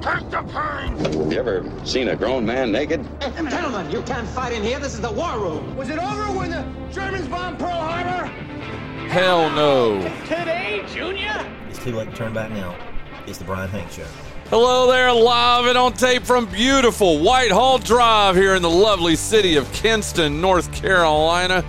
Take the pain! You ever seen a grown man naked? Gentlemen, you can't fight in here. This is the war room. Was it over when the Germans bombed Pearl Harbor? Hell no. Today, Junior? It's too late to turn back now. It's the Brian Hanks Show. Hello there, live and on tape from beautiful Whitehall Drive here in the lovely city of Kinston, North Carolina.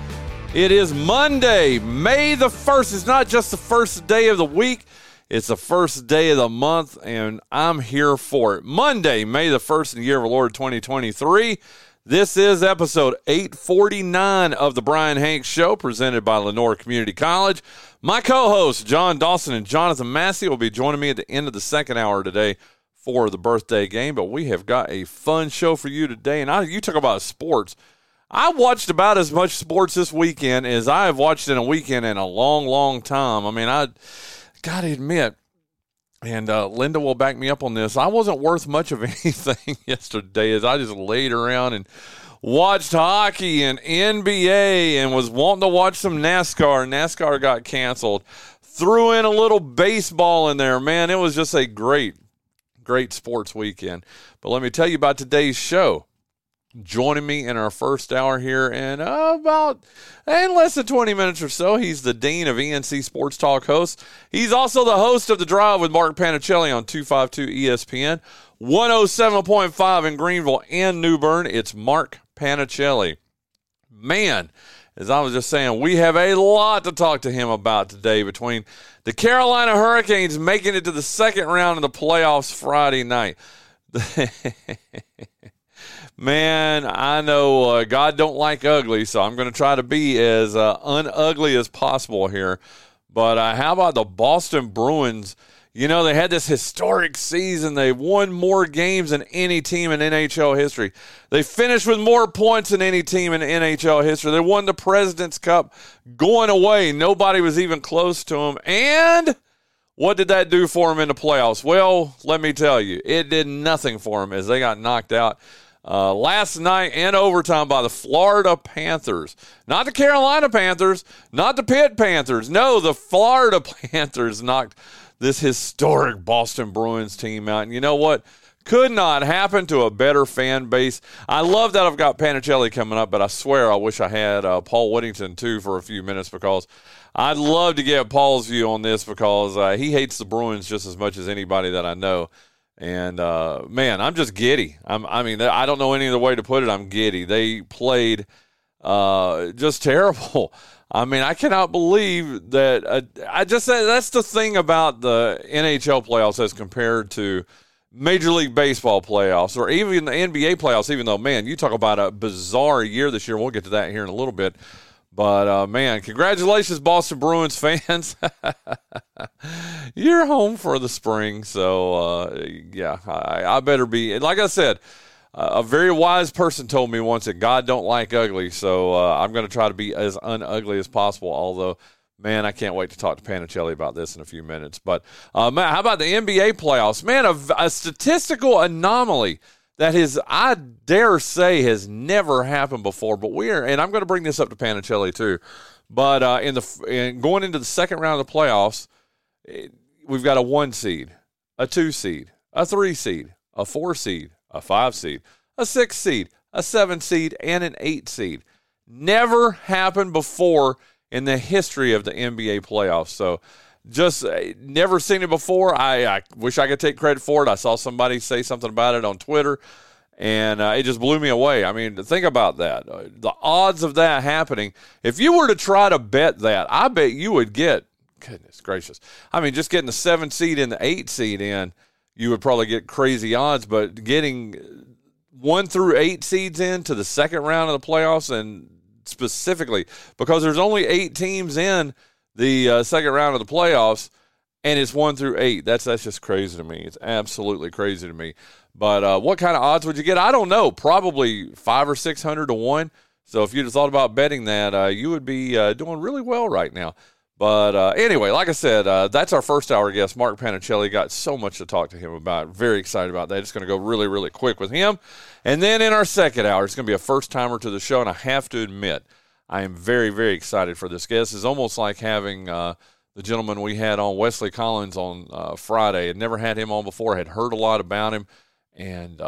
It is Monday, May the 1st. It's not just the first day of the week. It's the first day of the month, and I'm here for it. Monday, May the 1st in the year of the Lord 2023. This is episode 849 of The Brian Hanks Show, presented by Lenoir Community College. My co-hosts, John Dawson and Jonathan Massey, will be joining me at the end of the second hour today for the birthday game, but we have got a fun show for you today, and you talk about sports. I watched about as much sports this weekend as I have watched in a weekend in a long, long time. I mean, I got to admit, and Linda will back me up on this, I wasn't worth much of anything yesterday as I just laid around and watched hockey and NBA and was wanting to watch some NASCAR. NASCAR got canceled. Threw in a little baseball in there. Man, it was just a great, great sports weekend. But let me tell you about today's show. Joining me in our first hour here in less than 20 minutes or so, he's the Dean of ENC Sports Talk hosts. He's also the host of The Drive with Mark Panichelli on 252 ESPN, 107.5 in Greenville and New Bern. It's Mark Panichelli. Man, as I was just saying, we have a lot to talk to him about today between the Carolina Hurricanes making it to the second round of the playoffs Friday night. Man, I know God don't like ugly, so I'm going to try to be as unugly as possible here. But how about the Boston Bruins? You know, they had this historic season. They won more games than any team in NHL history. They finished with more points than any team in NHL history. They won the President's Cup going away. Nobody was even close to them. And what did that do for them in the playoffs? Well, let me tell you, it did nothing for them as they got knocked out last night in overtime by the Florida Panthers. Not the Carolina Panthers, not the Pitt Panthers. No, the Florida Panthers knocked this historic Boston Bruins team out. And you know what? Could not happen to a better fan base. I love that I've got Panichelli coming up, but I swear I wish I had Paul Whittington too for a few minutes because I'd love to get Paul's view on this because he hates the Bruins just as much as anybody that I know. And, man, I'm just giddy. I mean, I don't know any other way to put it. I'm giddy. They played just terrible. I mean, I cannot believe that. That's the thing about the NHL playoffs as compared to Major League Baseball playoffs or even the NBA playoffs, even though, man, you talk about a bizarre year this year. We'll get to that here in a little bit. But, man, congratulations, Boston Bruins fans. You're home for the spring. So, yeah, I better be. Like I said, a very wise person told me once that God don't like ugly. So I'm going to try to be as unugly as possible, although, man, I can't wait to talk to Panichelli about this in a few minutes. But, man, how about the NBA playoffs? Man, a statistical anomaly that has, I dare say, has never happened before. But and I'm going to bring this up to Panichelli too. But going into the second round of the playoffs, we've got a 1 seed, a 2 seed, a 3 seed, a 4 seed, a 5 seed, a 6 seed, a 7 seed, and an 8 seed. Never happened before in the history of the NBA playoffs. So, just never seen it before. I wish I could take credit for it. I saw somebody say something about it on Twitter, and it just blew me away. I mean, think about that. The odds of that happening, if you were to try to bet that, I bet you would get, goodness gracious, I mean, just getting the 7 seed and the 8 seed in, you would probably get crazy odds, but getting 1 through 8 seeds into the second round of the playoffs, and specifically because there's only 8 teams in the second round of the playoffs, and it's 1 through 8. That's just crazy to me. It's absolutely crazy to me. But what kind of odds would you get? I don't know. Probably 500 or 600 to 1. So if you just thought about betting that, you would be doing really well right now. But anyway, like I said, that's our first hour guest, Mark Panichelli. Got so much to talk to him about. Very excited about that. It's going to go really, really quick with him. And then in our second hour, it's going to be a first-timer to the show, and I have to admit, I am very, very excited for this guest. It's almost like having the gentleman we had on, Wesley Collins, on Friday. I'd never had him on before. I had heard a lot about him, and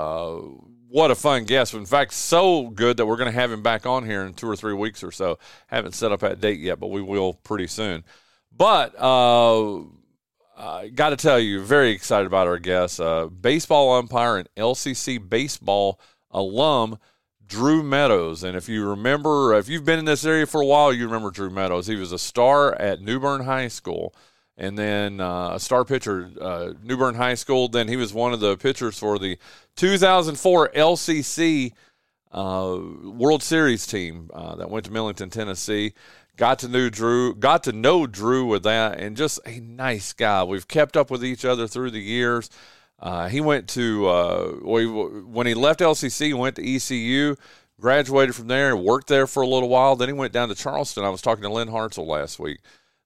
what a fun guest. In fact, so good that we're going to have him back on here in 2 or 3 weeks or so. Haven't set up that date yet, but we will pretty soon. But I got to tell you, very excited about our guest, baseball umpire and LCC baseball alum, Drew Meadows. And if you remember, if you've been in this area for a while, you remember Drew Meadows. He was a star at New Bern High School, and then a star pitcher, New Bern High School. Then he was one of the pitchers for the 2004 LCC World Series team that went to Millington, Tennessee. Got to know Drew with that, and just a nice guy. We've kept up with each other through the years. He went to when he left LCC, he went to ECU, graduated from there, worked there for a little while. Then he went down to Charleston. I was talking to Lynn Hartzell last week,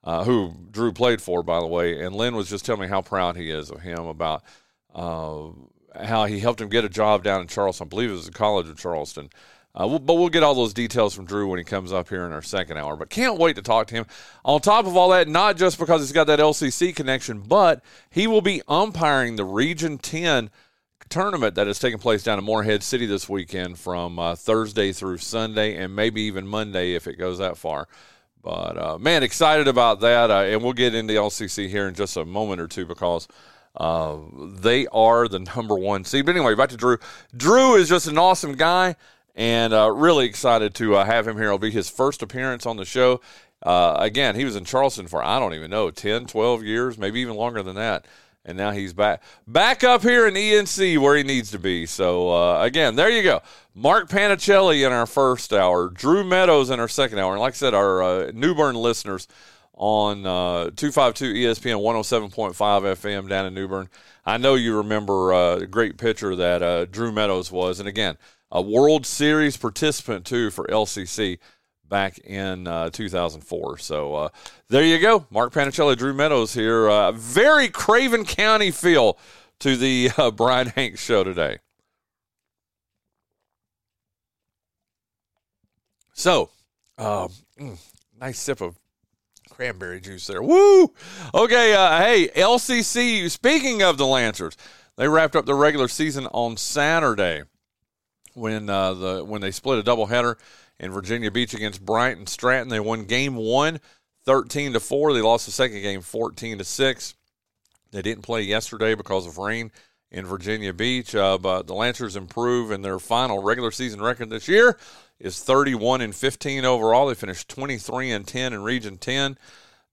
who Drew played for, by the way, and Lynn was just telling me how proud he is of him about how he helped him get a job down in Charleston. I believe it was the College of Charleston. But we'll get all those details from Drew when he comes up here in our second hour. But can't wait to talk to him. On top of all that, not just because he's got that LCC connection, but he will be umpiring the Region 10 tournament that is taking place down in Morehead City this weekend from Thursday through Sunday, and maybe even Monday if it goes that far. But, man, excited about that. And we'll get into LCC here in just a moment or two because they are the #1 seed. But anyway, back to Drew. Drew is just an awesome guy. And really excited to have him here. It'll be his first appearance on the show. Again, he was in Charleston for, I don't even know, 10, 12 years, maybe even longer than that. And now he's back up here in ENC where he needs to be. So, again, there you go. Mark Panichelli in our first hour. Drew Meadows in our second hour. And like I said, our New Bern listeners on 252 ESPN 107.5 FM down in New Bern. I know you remember the great pitcher that Drew Meadows was. And, again, a World Series participant, too, for LCC back in 2004. So there you go. Mark Panichelli, Drew Meadows here. Very Craven County feel to the Brian Hanks show today. So, nice sip of cranberry juice there. Woo! Okay, hey, LCC, speaking of the Lancers, they wrapped up the regular season on Saturday when they split a doubleheader in Virginia Beach against Brighton Stratton. They won game 1, 13-4. They lost the second game, 14-6. They didn't play yesterday because of rain in Virginia Beach, but the Lancers improve, and their final regular season record this year is 31-15 overall. They finished 23-10 in Region 10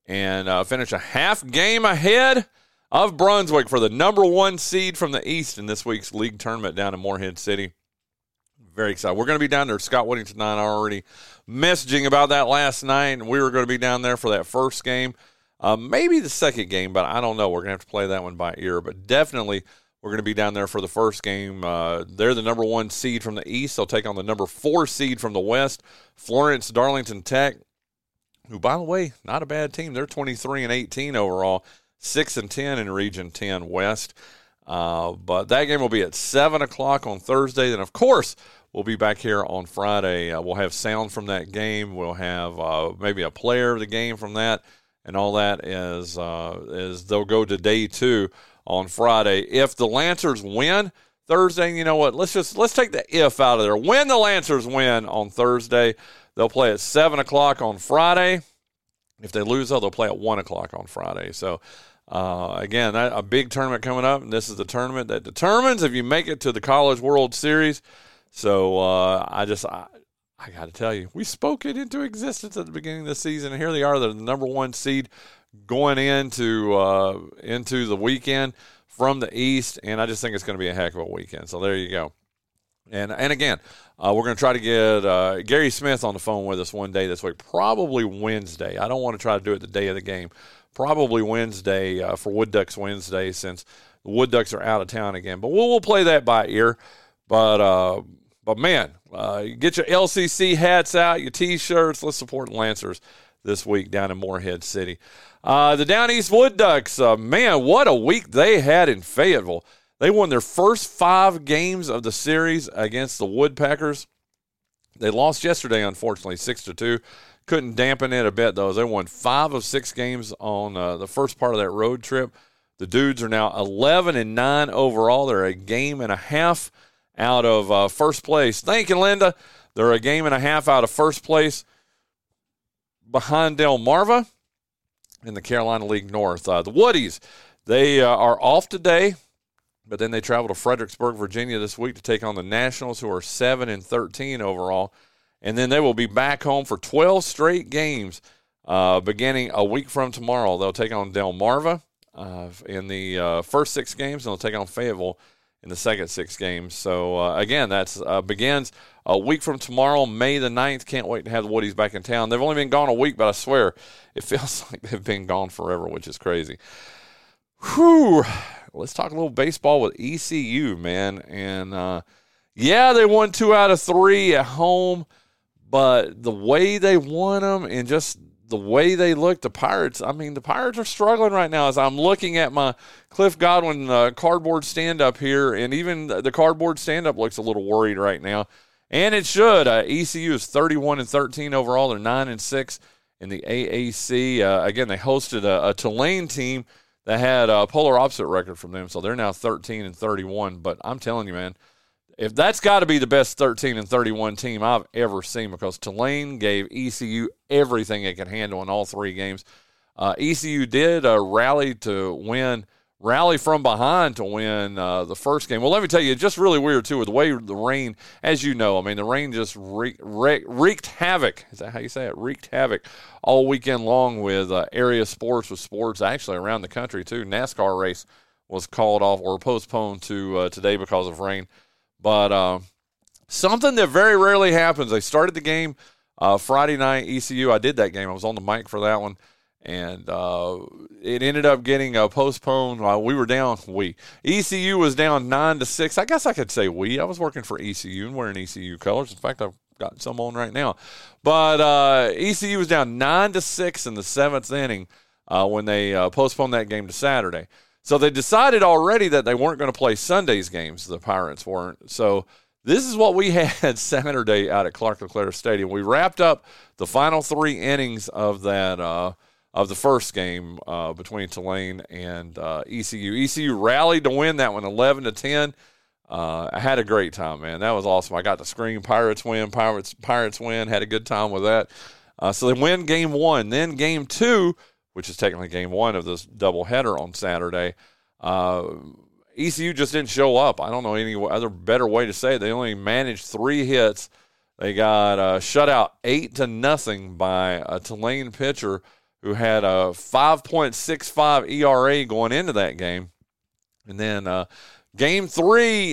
and finished a half game ahead of Brunswick for the #1 seed from the East in this week's league tournament down in Morehead City. Very excited. We're going to be down there. Scott Whittington and I already messaging about that last night, and we were going to be down there for that first game, maybe the second game, but I don't know. We're going to have to play that one by ear, but definitely we're going to be down there for the first game. They're the #1 seed from the East. They'll take on the #4 seed from the West, Florence Darlington Tech, who, by the way, not a bad team. They're 23-18 overall, 6-10 in Region 10 West. But that game will be at 7 o'clock on Thursday, and, of course, we'll be back here on Friday. We'll have sound from that game. We'll have maybe a player of the game from that, and all that as they'll go to day 2 on Friday. If the Lancers win Thursday, you know what? Let's take the if out of there. When the Lancers win on Thursday, they'll play at 7 o'clock on Friday. If they lose, they'll play at 1 o'clock on Friday. So. Again, a big tournament coming up, and this is the tournament that determines if you make it to the College World Series. So I got to tell you, we spoke it into existence at the beginning of the season, and here they are, the #1 seed going into the weekend from the East, and I just think it's going to be a heck of a weekend. So there you go. And again, we're going to try to get Gary Smith on the phone with us one day this week, probably Wednesday. I don't want to try to do it the day of the game. Probably Wednesday for Wood Ducks Wednesday, since the Wood Ducks are out of town again. But we'll play that by ear. But man, get your LCC hats out, your T-shirts. Let's support Lancers this week down in Morehead City. The Down East Wood Ducks, man, what a week they had in Fayetteville. They won their first 5 games of the series against the Woodpeckers. They lost yesterday, unfortunately, 6-2. Couldn't dampen it a bit, though. They won 5 of 6 games on the first part of that road trip. The dudes are now 11-9 overall. They're a game and a half out of first place. Thank you, Linda. They're a game and a half out of first place behind Del Marva in the Carolina League North. The Woodies, they are off today, but then they travel to Fredericksburg, Virginia this week to take on the Nationals, who are 7-13 overall. And then they will be back home for 12 straight games beginning a week from tomorrow. They'll take on Del Marva in the first 6 games, and they'll take on Fayetteville in the second 6 games. So, again, that begins a week from tomorrow, May the 9th. Can't wait to have the Woodies back in town. They've only been gone a week, but I swear it feels like they've been gone forever, which is crazy. Whew. Let's talk a little baseball with ECU, man. And, yeah, they won 2 out of 3 at home. But the way they won them and just the way they look, the Pirates, I mean, the Pirates are struggling right now. As I'm looking at my Cliff Godwin cardboard stand-up here, and even the cardboard stand-up looks a little worried right now. And it should. ECU is 31-13 overall. They're 9-6 in the AAC. Again, they hosted a Tulane team that had a polar opposite record from them, so they're now 13-31. But I'm telling you, man, if that's got to be the best 13-31 team I've ever seen, because Tulane gave ECU everything it could handle in all 3 games. ECU did rally from behind to win the first game. Well, let me tell you, it's just really weird, too, with the way the rain, as you know, I mean, the rain just wreaked havoc. Is that how you say it? Wreaked havoc all weekend long with area sports, with sports actually around the country, too. NASCAR race was called off or postponed to today because of rain. But something that very rarely happens. They started the game Friday night, ECU. I did that game. I was on the mic for that one. And it ended up getting postponed. We were down. ECU was down 9-6. I guess I could say we. I was working for ECU and wearing ECU colors. In fact, I've got some on right now. But ECU was down 9-6 in the 7th inning when they postponed that game to Saturday. So they decided already that they weren't going to play Sunday's games. The Pirates weren't. So this is what we had Saturday out at Clark LeClaire Stadium. We wrapped up the final 3 innings of that of the first game between Tulane and ECU. ECU rallied to win that one 11-10. I had a great time, man. That was awesome. I got to scream Pirates win. Had a good time with that. So they win game 1. Then game 2, which is technically game 1 of this doubleheader on Saturday. ECU just didn't show up. I don't know any other better way to say it. They only managed 3 hits. They got shut out 8-0 by a Tulane pitcher who had a 5.65 ERA going into that game. And then game 3,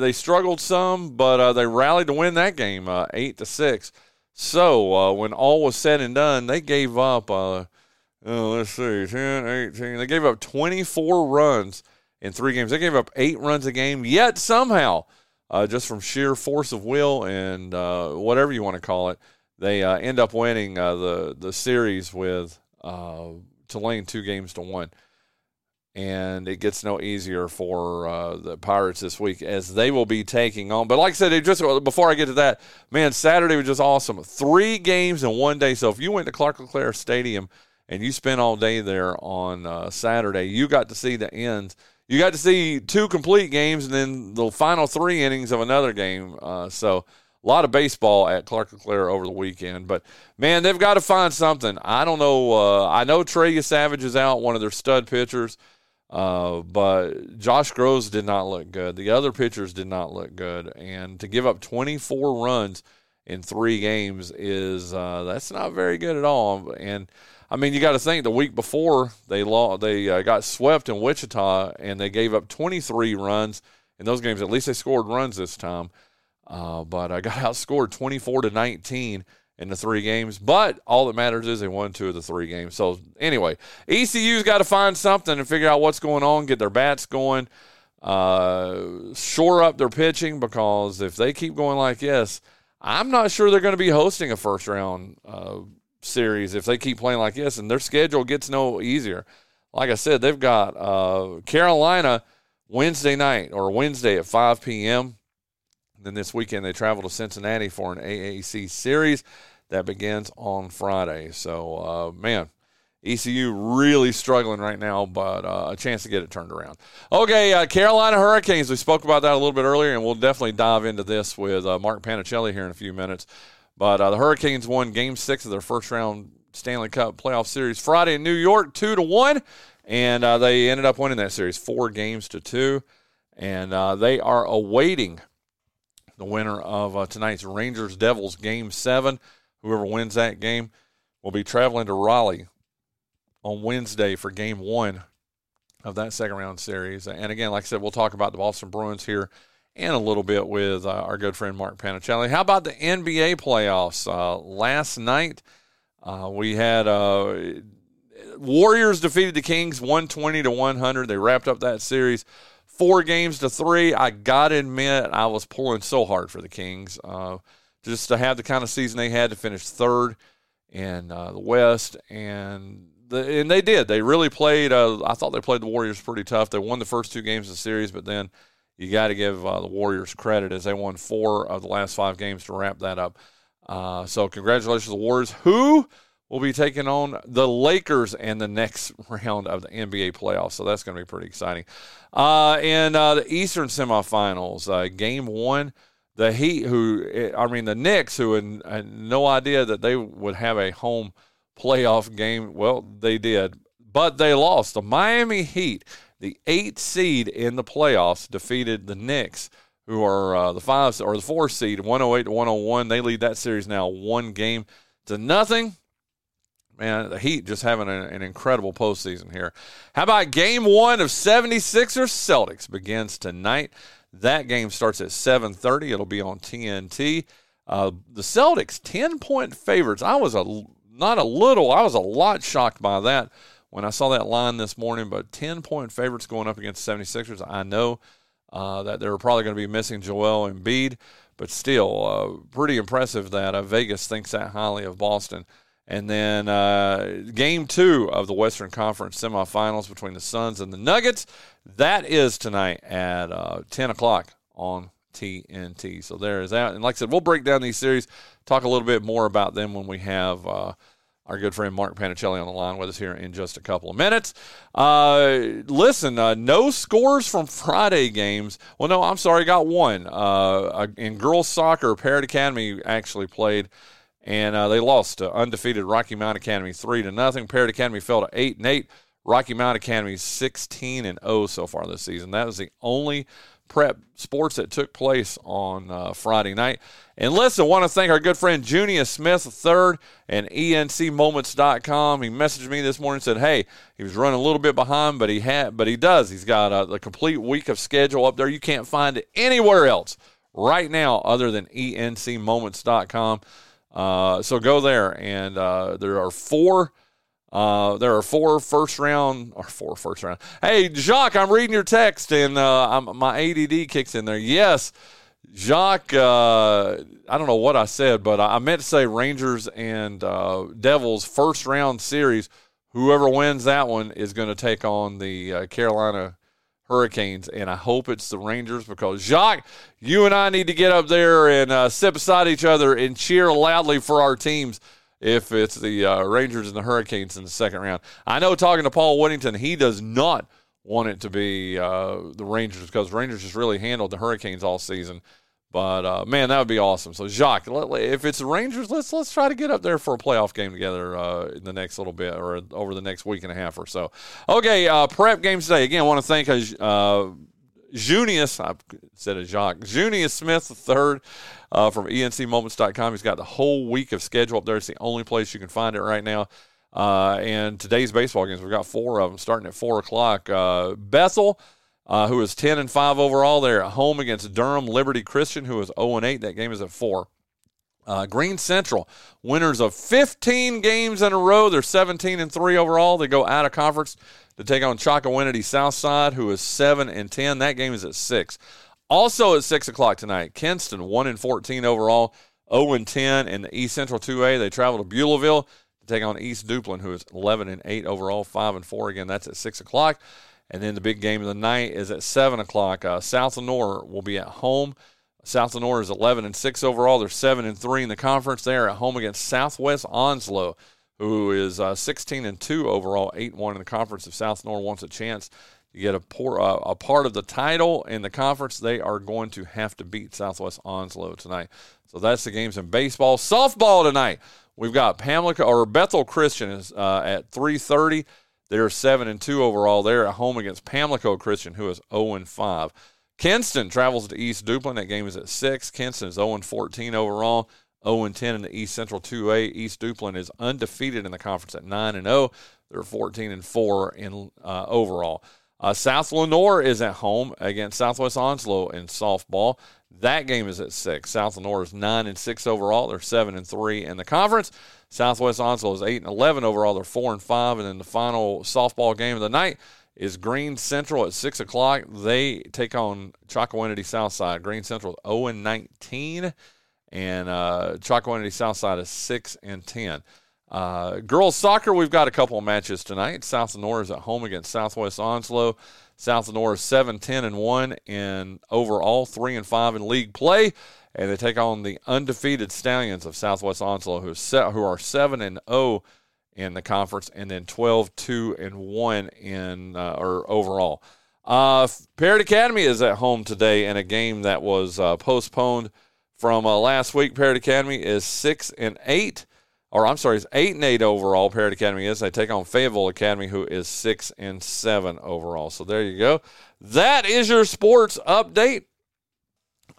they struggled some, but they rallied to win that game 8-6. So when all was said and done, they gave up... let's see, 10, 18. They gave up 24 runs in 3 games. They gave up 8 runs a game, yet somehow, just from sheer force of will and whatever you want to call it, they end up winning the series with Tulane 2-1. And it gets no easier for the Pirates this week as they will be taking on. But like I said, just before I get to that, man, Saturday was just awesome. 3 games in one day. So if you went to Clark LeClaire Stadium and you spent all day there on Saturday, you got to see the end. You got to see 2 complete games and then the final 3 innings of another game. So a lot of baseball at Clark LeClaire over the weekend. But, man, they've got to find something. I don't know. I know Treya Savage is out, one of their stud pitchers. But Josh Groves did not look good. The other pitchers did not look good. And to give up 24 runs in 3 games is that's not very good at all. And – I mean, you got to think the week before they got swept in Wichita and they gave up 23 runs in those games. At least they scored runs this time. But I got outscored 24-19 in the three games. But all that matters is they won two of the three games. So, anyway, ECU's got to find something and figure out what's going on, get their bats going, shore up their pitching, because if they keep going like this, I'm not sure they're going to be hosting a first-round series if they keep playing like this, and their schedule gets no easier. Like I said, they've got Carolina Wednesday at 5 p.m., then this weekend they travel to Cincinnati for an AAC series that begins on Friday. So, man, ECU really struggling right now, but a chance to get it turned around. Okay, Carolina Hurricanes. We spoke about that a little bit earlier, and we'll definitely dive into this with Mark Panichelli here in a few minutes. But the Hurricanes won Game 6 of their first-round Stanley Cup playoff series Friday in New York, 2-1, and they ended up winning that series 4-2, and they are awaiting the winner of tonight's Rangers Devils Game 7. Whoever wins that game will be traveling to Raleigh on Wednesday for Game 1 of that second-round series. And, again, like I said, we'll talk about the Boston Bruins here in a little bit with our good friend Mark Panichelli. How about the NBA playoffs? Last night we had Warriors defeated the Kings 120-100. They wrapped up that series 4-3. I got to admit, I was pulling so hard for the Kings just to have the kind of season they had, to finish third in the West. And they did. They really played. I thought they played the Warriors pretty tough. They won the first two games of the series, but then you got to give the Warriors credit as they won 4 of the last 5 games to wrap that up. So congratulations to the Warriors, who will be taking on the Lakers in the next round of the NBA playoffs. So that's going to be pretty exciting. And the Eastern semifinals, Game 1, the Knicks, who had no idea that they would have a home playoff game. Well, they did, but they lost. The Miami Heat, the 8th seed in the playoffs, defeated the Knicks, who are the 5 or the 4 seed, 108-101. They lead that series now 1-0. Man, the Heat just having an incredible postseason here. How about Game 1 of 76ers Celtics begins tonight. That game starts at 7:30. It'll be on TNT. The Celtics, 10-point favorites. I was a lot shocked by that when I saw that line this morning, but 10-point favorites going up against 76ers. I know that they're probably going to be missing Joel Embiid, but still pretty impressive that Vegas thinks that highly of Boston. And then Game 2 of the Western Conference semifinals between the Suns and the Nuggets, that is tonight at 10 o'clock on TNT. So there is that. And like I said, we'll break down these series, talk a little bit more about them when we have our good friend Mark Panichelli on the line with us here in just a couple of minutes. Listen, no scores from Friday games. Well, no, I'm sorry, got one. In girls soccer, Parrot Academy actually played, and they lost to undefeated Rocky Mount Academy 3-0. Parrot Academy fell to 8-8. Rocky Mount Academy 16-0 so far this season. That was the only prep sports that took place on Friday night. And listen, I want to thank our good friend Junior Smith III and ENCMoments.com. He messaged me this morning and said, hey, he was running a little bit behind, but he does. He's got the complete week of schedule up there. You can't find it anywhere else right now other than ENCMoments.com. So go there, and there are four first round. Hey, Jacques, I'm reading your text, and my ADD kicks in there. Yes, Jacques, I don't know what I said, but I meant to say Rangers and Devils first round series. Whoever wins that one is going to take on the Carolina Hurricanes, and I hope it's the Rangers, because Jacques, you and I need to get up there and sit beside each other and cheer loudly for our teams if it's the Rangers and the Hurricanes in the second round. I know, talking to Paul Whittington, he does not want it to be the Rangers, because Rangers just really handled the Hurricanes all season. But man, that would be awesome. So Jacques, if it's the Rangers, let's try to get up there for a playoff game together in the next little bit, or over the next week and a half or so. Okay, prep games today. Again, I want to thank Junius Smith III from ENCMoments.com. He's got the whole week of schedule up there. It's the only place you can find it right now. And today's baseball games, we've got 4 of them starting at 4 o'clock. Bethel who was 10-5 overall. They're at home against Durham Liberty Christian, who is 0-8. That game is at 4. Green Central, winners of 15 games in a row. They're 17-3 overall. They go out of conference to take on Chakawinity Southside, who is 7-10. That game is at 6. Also at 6 o'clock tonight, Kinston, 1-14 overall, 0-10 in the East Central 2A. They travel to Beulahville to take on East Duplin, who is 11-8 overall, 5-4. Again, that's at 6 o'clock. And then the big game of the night is at 7 o'clock. South Lenore will be at home. South Lenore is 11-6 overall. They're 7-3 in the conference. They are at home against Southwest Onslow, who is 16-2 overall, 8-1 in the conference. If South Lenore wants a chance to get a part of the title in the conference, they are going to have to beat Southwest Onslow tonight. So that's the games in baseball. Softball tonight, we've got Pamlico or Bethel Christian is at 3:30. They're 7-2 overall. They're at home against Pamlico Christian, who is 0-5. Kinston travels to East Duplin. That game is at 6. Kinston is 0-14 overall, 0-10 in the East Central 2A. East Duplin is undefeated in the conference at 9-0. They're 14-4 in overall. South Lenore is at home against Southwest Onslow in softball. That game is at 6. South Lenore is 9-6 overall. They're 7-3 in the conference. Southwest Onslow is 8-11 overall. They're 4-5. And then the final softball game of the night is Green Central at 6 o'clock. They take on Chakawinity Southside. Green Central is 0-19, and Chakawinity Southside is 6-10. Girls soccer, we've got a couple of matches tonight. South Lenore is at home against Southwest Onslow. South Lenore is 7-10-1 in overall, 3-5 in league play, and they take on the undefeated Stallions of Southwest Onslow, who are 7-0 in the conference, and then 12-2-1 in or overall. Parrot Academy is at home today in a game that was postponed from last week. Parrot Academy is 6-8, or I'm sorry, is 8-8 overall. Parrot Academy is. They take on Fayetteville Academy, who is 6-7 overall. So there you go. That is your sports update.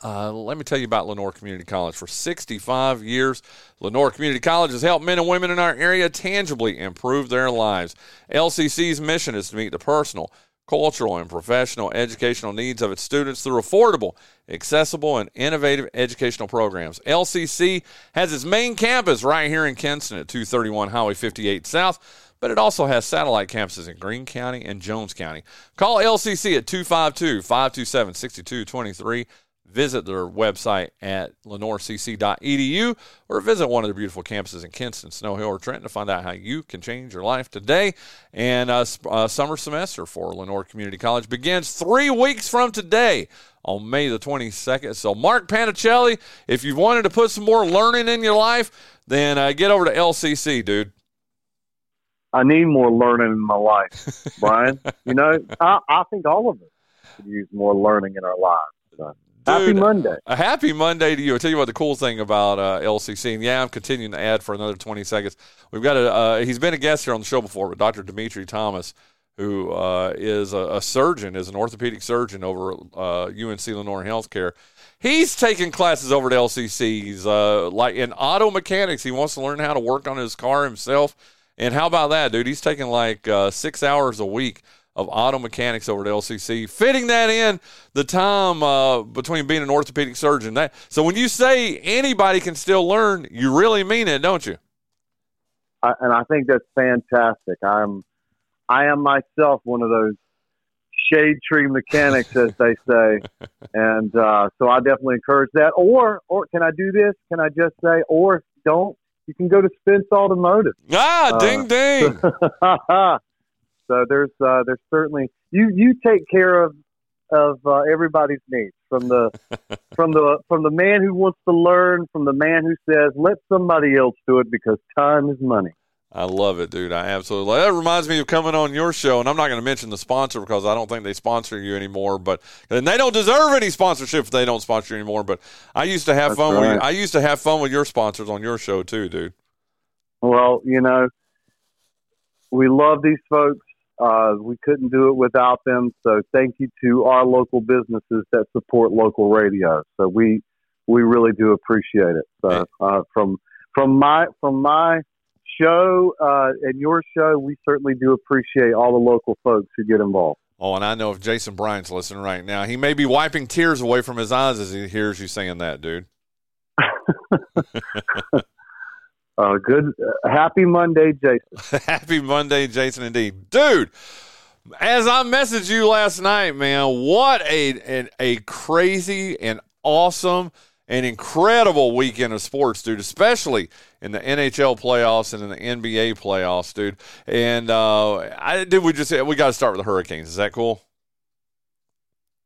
Let me tell you about Lenoir Community College. For 65 years, Lenoir Community College has helped men and women in our area tangibly improve their lives. LCC's mission is to meet the personal, cultural, and professional educational needs of its students through affordable, accessible, and innovative educational programs. LCC has its main campus right here in Kinston at 231 Highway 58 South, but it also has satellite campuses in Greene County and Jones County. Call LCC at 252-527-6223. Visit their website at lenorecc.edu or visit one of the beautiful campuses in Kinston, Snow Hill, or Trenton to find out how you can change your life today. And summer semester for Lenoir Community College begins 3 weeks from today on May the 22nd. So Mark Panichelli, if you wanted to put some more learning in your life, then get over to LCC, dude. I need more learning in my life, Brian. You know, I think all of us could use more learning in our lives. So. Dude, happy Monday. A happy Monday to you. I'll tell you what the cool thing about LCC, and yeah, I'm continuing to add for another 20 seconds. We've got he's been a guest here on the show before, but Dr. Dimitri Thomas, who is a surgeon, is an orthopedic surgeon over at UNC Lenore Healthcare. He's taking classes over at LCC's, like in auto mechanics. He wants to learn how to work on his car himself. And how about that, dude? He's taking like 6 hours a week of auto mechanics over at LCC, fitting that in the time between being an orthopedic surgeon. So when you say anybody can still learn, you really mean it, don't you? And I think that's fantastic. I am myself one of those shade tree mechanics, as they say. And so I definitely encourage that. Or can I do this? Can I just say, or don't? You can go to Spence Automotive. Ding, ding. So there's certainly you take care of everybody's needs from the man who wants to learn, from the man who says let somebody else do it because time is money. I love it, dude. I absolutely love it. That reminds me of coming on your show, and I'm not going to mention the sponsor because I don't think they sponsor you anymore. But and they don't deserve any sponsorship if they don't sponsor you anymore. But I used to have fun with your sponsors on your show too, dude. Well, you know, we love these folks. We couldn't do it without them. So thank you to our local businesses that support local radio. So we really do appreciate it. So from my show and your show, we certainly do appreciate all the local folks who get involved. Oh, and I know if Jason Bryant's listening right now, he may be wiping tears away from his eyes as he hears you saying that, dude. Happy Monday, Jason. Happy Monday, Jason, indeed. Dude, as I messaged you last night, man, what a crazy and awesome and incredible weekend of sports, dude, especially in the NHL playoffs and in the NBA playoffs, dude. And we got to start with the Hurricanes. Is that cool?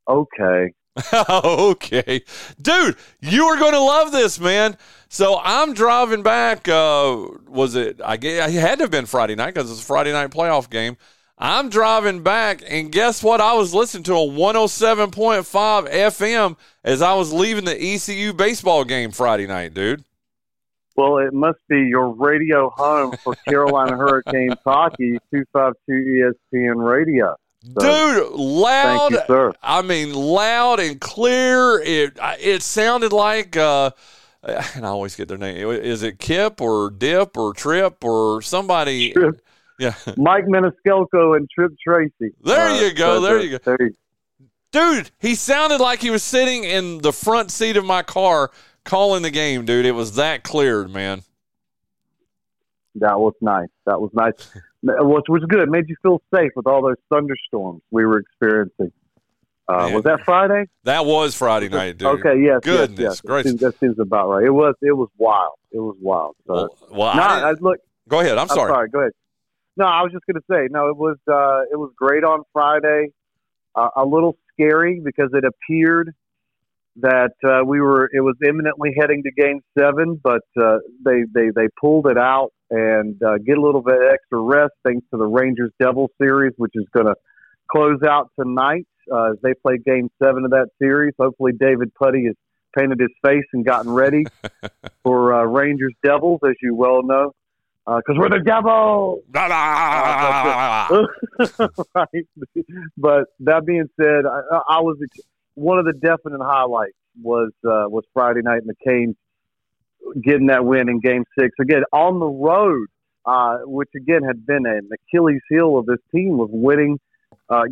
Okay. Okay. Dude, you are going to love this, man. So I'm driving back. It had to have been Friday night because it's a Friday night playoff game. I'm driving back, and guess what? I was listening to a 107.5 FM as I was leaving the ECU baseball game Friday night, dude. Well, it must be your radio home for Carolina Hurricanes hockey, 252 ESPN radio. So, dude, loud. Thank you, sir. I mean, loud and clear. It sounded like, and I always get their name. Is it Kip or Dip or Trip or somebody? Trip. Yeah, Mike Maniscalco and Trip Tracy. There you go. Dude, he sounded like he was sitting in the front seat of my car calling the game, dude. It was that cleared, man. That was nice. Which was good. It made you feel safe with all those thunderstorms we were experiencing. Was that Friday? That was Friday night, dude. Okay, yes. Goodness gracious. That seems about right. It was wild. It was wild. So. Well, look. Go ahead. I'm sorry. Go ahead. No, I was just going to say, no, it was great on Friday, a little scary because it appeared that it was imminently heading to Game 7, but they pulled it out and get a little bit of extra rest thanks to the Rangers-Devils series, which is going to close out tonight as they play Game 7 of that series. Hopefully David Putty has painted his face and gotten ready for Rangers-Devils, as you well know. Because we're the devil! Right. But that being said, I was one of the definite highlights was Friday night and the Canes getting that win in Game 6. Again, on the road, which again had been an Achilles heel of this team, was winning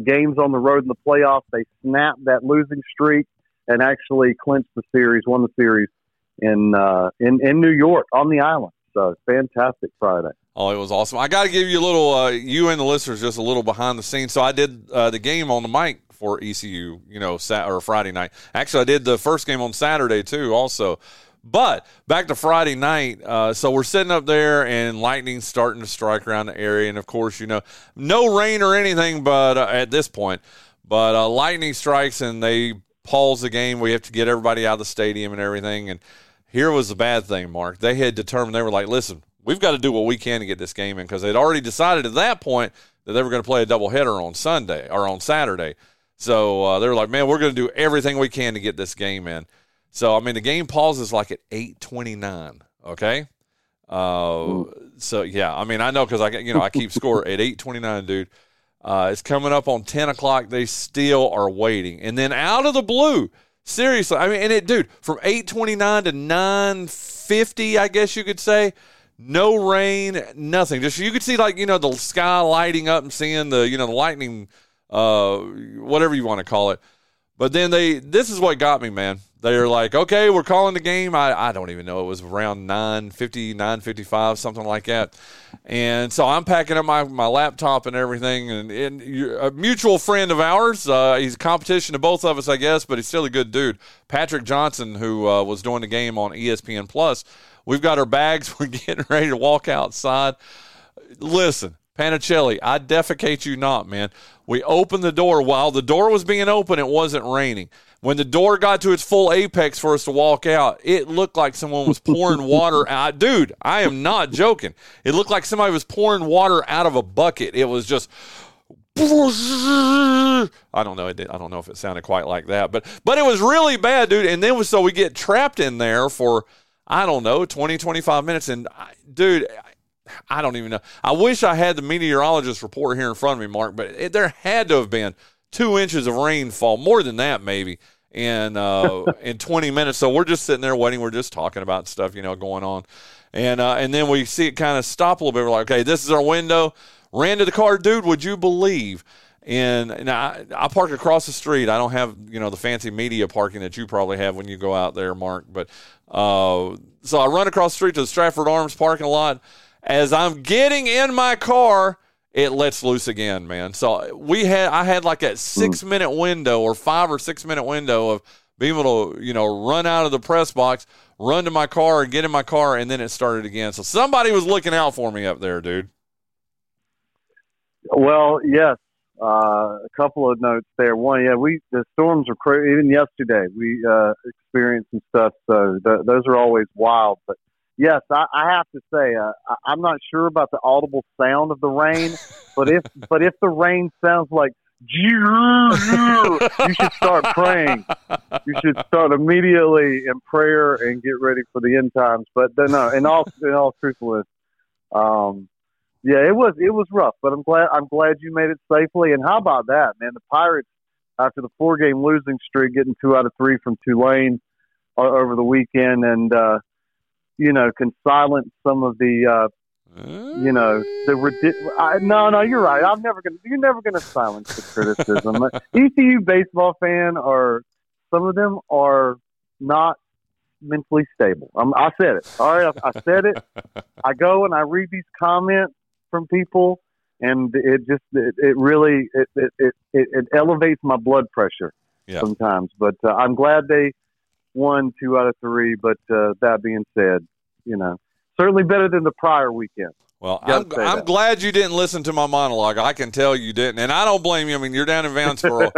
games on the road in the playoffs. They snapped that losing streak and actually clinched the series, won the series in New York on the island. So fantastic Friday. Oh, it was awesome. I got to give you a little, you and the listeners, just a little behind the scenes. So I did the game on the mic for ECU, Friday night. Actually, I did the first game on Saturday too also. But back to Friday night, so we're sitting up there and lightning's starting to strike around the area. And, of course, no rain or anything but at this point. But lightning strikes and they pause the game. We have to get everybody out of the stadium and everything. And here was the bad thing, Mark. They had determined, they were like, listen, we've got to do what we can to get this game in, because they'd already decided at that point that they were going to play a doubleheader on Sunday or on Saturday. So they were like, man, we're going to do everything we can to get this game in. So, I mean, the game pauses like at 8:29, okay? So, yeah, I mean, I know because I keep score at 8:29, dude. It's coming up on 10 o'clock. They still are waiting. And then out of the blue, seriously, I mean, and from 8:29 to 9:50, I guess you could say, no rain, nothing. Just you could see, the sky lighting up and seeing the, the lightning, whatever you want to call it. But then this is what got me, man. They're like, okay, we're calling the game. I don't even know. It was around 9:50, 9:55, something like that. And so I'm packing up my laptop and everything. And a mutual friend of ours, he's a competition to both of us, I guess, but he's still a good dude, Patrick Johnson, who was doing the game on ESPN+. We've got our bags. We're getting ready to walk outside. Listen, Panichelli, I defecate you not, man. We opened the door. While the door was being open, it wasn't raining. When the door got to its full apex for us to walk out, it looked like someone was pouring water out. Dude, I am not joking. It looked like somebody was pouring water out of a bucket. It was just, I don't know. I don't know if it sounded quite like that, but it was really bad, dude. And then so we get trapped in there for, I don't know, 20, 25 minutes. And I don't even know. I wish I had the meteorologist report here in front of me, Mark, but there had to have been 2 inches of rainfall, more than that maybe, and in 20 minutes. So we're just sitting there waiting. We're just talking about stuff, going on. And then we see it kind of stop a little bit. We're like, okay, this is our window. Ran to the car. Dude, would you believe And I park across the street. I don't have, you know, the fancy media parking that you probably have when you go out there, Mark. But so I run across the street to the Stratford Arms parking lot. As I'm getting in my car, it lets loose again, man. So I had like that 6 minute window or 5 or 6 minute window of being able to, you know, run out of the press box, run to my car and get in my car. And then it started again. So somebody was looking out for me up there, dude. Well, yes. A couple of notes there. One, yeah, the storms are crazy. Even yesterday, we experienced some stuff. So those are always wild. But yes, I have to say, I'm not sure about the audible sound of the rain, but if the rain sounds like you should start praying. You should start immediately in prayer and get ready for the end times. But no, in all truthfulness, yeah, it was rough, but I'm glad you made it safely. And how about that, man? The Pirates, after the 4-game losing streak, getting 2 out of 3 from Tulane over the weekend, and you know, can silence some of the, you know, the no, you're right. You're never gonna silence the criticism. ECU baseball fan some of them are not mentally stable. I said it. All right, I said it. I go and I read these comments from people, and it really elevates my blood pressure sometimes. But I'm glad they won 2 out of 3. But that being said, you know, certainly better than the prior weekend. Well, I'm glad you didn't listen to my monologue. I can tell you didn't, and I don't blame you. I mean, you're down in Vanceboro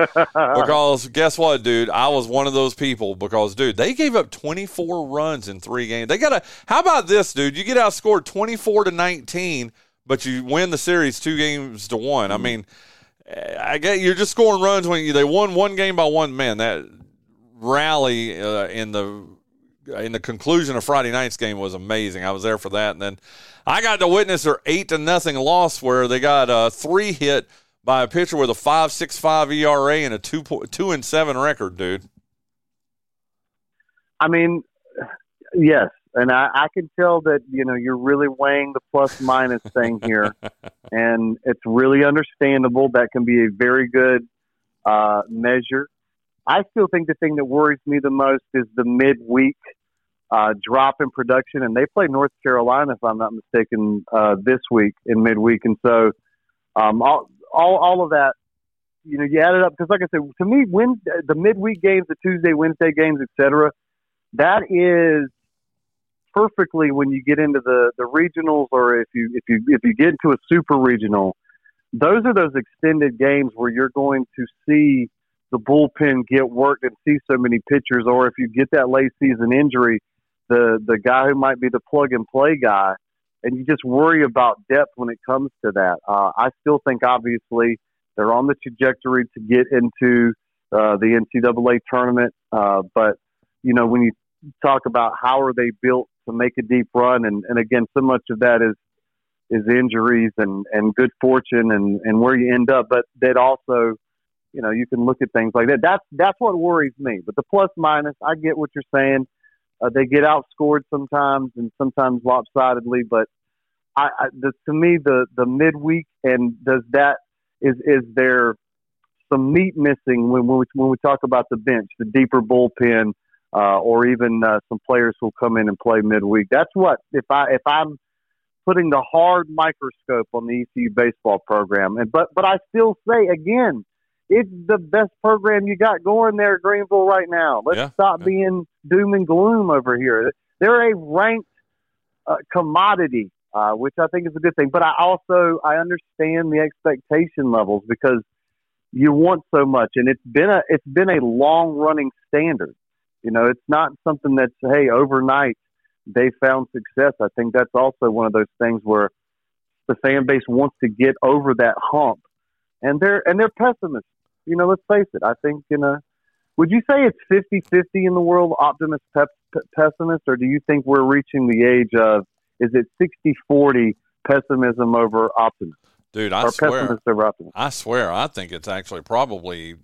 because guess what, dude? I was one of those people because, dude, they gave up 24 runs in 3 games. How about this, dude? You get outscored 24-19. But you win the series 2 games to 1. I mean, I get you're just scoring runs when they won 1 game by 1 man. That rally in the conclusion of Friday night's game was amazing. I was there for that, and then I got to witness their 8-0 loss where they got 3 hit by a pitcher with a 5.65 ERA and a 2.27 record, dude. I mean, yes. And I can tell that, you know, you're really weighing the plus-minus thing here, and it's really understandable. That can be a very good measure. I still think the thing that worries me the most is the midweek drop in production, and they play North Carolina, if I'm not mistaken, this week in midweek. And so all of that, you know, you add it up. Because like I said, to me, the midweek games, the Tuesday, Wednesday games, et cetera, that is – perfectly when you get into the regionals, or if you get into a super regional, those are those extended games where you're going to see the bullpen get worked and see so many pitchers. Or if you get that late season injury, the guy who might be the plug and play guy, and you just worry about depth when it comes to that. I still think obviously they're on the trajectory to get into the NCAA tournament, but you know, when you talk about how are they built to make a deep run, and again, so much of that is injuries and good fortune and where you end up, but that also, you know, you can look at things like that. That's what worries me. But the plus minus, I get what you're saying. They get outscored sometimes and sometimes lopsidedly, but to me the midweek, and does that is there some meat missing when we talk about the bench, the deeper bullpen? Or even some players who'll come in and play midweek. That's what, if I'm putting the hard microscope on the ECU baseball program. And but I still say again, it's the best program you got going there at Greenville right now. Let's stop being doom and gloom over here. They're a ranked commodity, which I think is a good thing. But I understand the expectation levels because you want so much, and it's been a long running standard. You know, it's not something that's, hey, overnight they found success. I think that's also one of those things where the fan base wants to get over that hump, and they're pessimists. You know, let's face it. I think, you know, would you say it's 50-50 in the world, optimist, pessimist, or do you think we're reaching the age of, is it 60-40 pessimism over optimism? Dude, I swear, I think it's actually probably –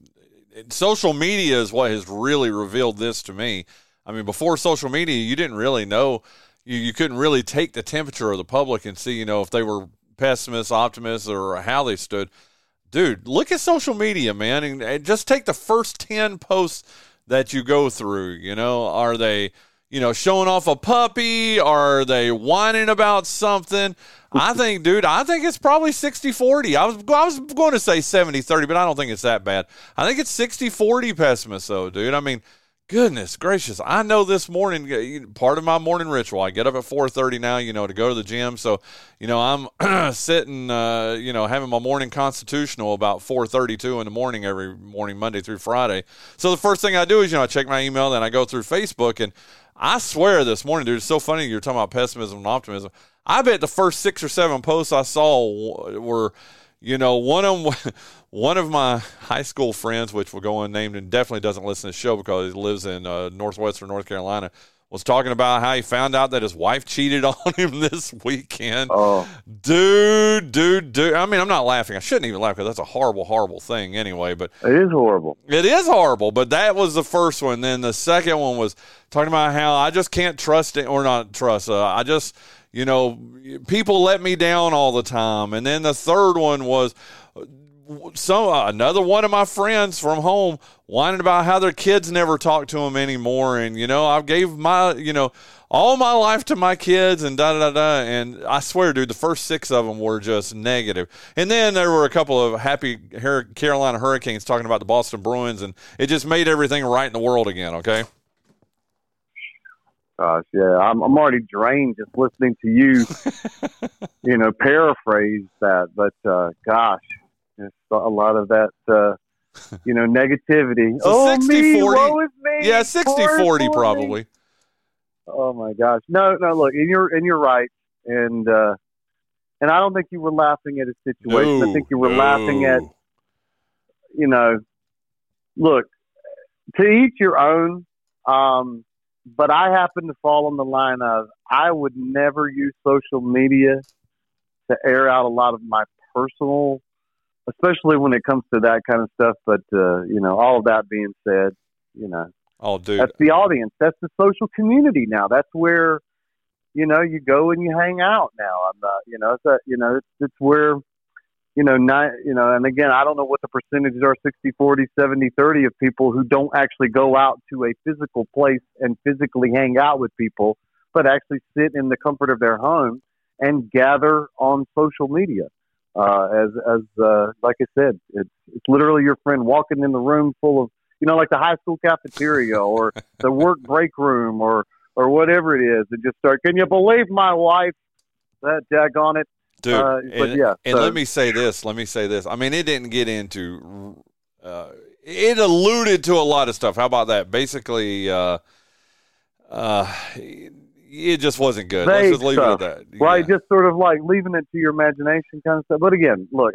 social media is what has really revealed this to me. I mean, before social media, you didn't really know, you couldn't really take the temperature of the public and see, you know, if they were pessimists, optimists, or how they stood. dude, look at social media, man, and just take the first 10 posts that you go through. You know, are they, you know, showing off a puppy? Are they whining about something? I think, dude, I think it's probably 60-40. I was going to say 70-30, but I don't think it's that bad. I think it's 60-40 pessimists, though, dude. I mean, goodness gracious. I know this morning, part of my morning ritual, I get up at 4:30 now, you know, to go to the gym. So, you know, I'm sitting, you know, having my morning constitutional about 4:32 in the morning every morning, Monday through Friday. So the first thing I do is, you know, I check my email, then I go through Facebook, and I swear this morning, dude, it's so funny you're talking about pessimism and optimism. I bet the first 6 or 7 posts I saw were, you know, one of my high school friends, which will go unnamed and definitely doesn't listen to the show because he lives in northwestern North Carolina, was talking about how he found out that his wife cheated on him this weekend. Oh. Dude. I mean, I'm not laughing. I shouldn't even laugh because that's a horrible, horrible thing anyway. But It is horrible, but that was the first one. Then the second one was talking about how I just can't trust it or not trust. I just, you know, people let me down all the time. And then the third one was another one of my friends from home whining about how their kids never talk to them anymore. And, you know, I gave my, you know, all my life to my kids and da-da-da-da. And I swear, dude, the first 6 of them were just negative. And then there were a couple of happy Carolina Hurricanes talking about the Boston Bruins, and it just made everything right in the world again, okay? Gosh, yeah, I'm already drained just listening to you, you know, paraphrase that. But, gosh, it's a lot of that, you know, negativity. So oh, 60, me, 40, woe is me. Yeah, 60-40 probably. Oh, my gosh. No, look, and you're right. And I don't think you were laughing at a situation. No, I think you were laughing at, you know, look, to each your own. But I happen to fall on the line of I would never use social media to air out a lot of my personal, especially when it comes to that kind of stuff. But, you know, all of that being said, you know, oh, dude, that's the audience. That's the social community now. That's where, you know, you go and you hang out now. I'm not, you know, it's where, you know, not, you know, and again, I don't know what the percentages are, 60-40, 70-30 of people who don't actually go out to a physical place and physically hang out with people, but actually sit in the comfort of their home and gather on social media. Like I said, it's literally your friend walking in the room full of, you know, like the high school cafeteria or the work break room or whatever it is, and just start, can you believe my wife? That daggone it. Dude, let me say this. I mean, it didn't get into it alluded to a lot of stuff. How about that? Basically, it just wasn't good. Let's just leave it at that. Yeah. Right, just sort of like leaving it to your imagination kind of stuff. But again, look,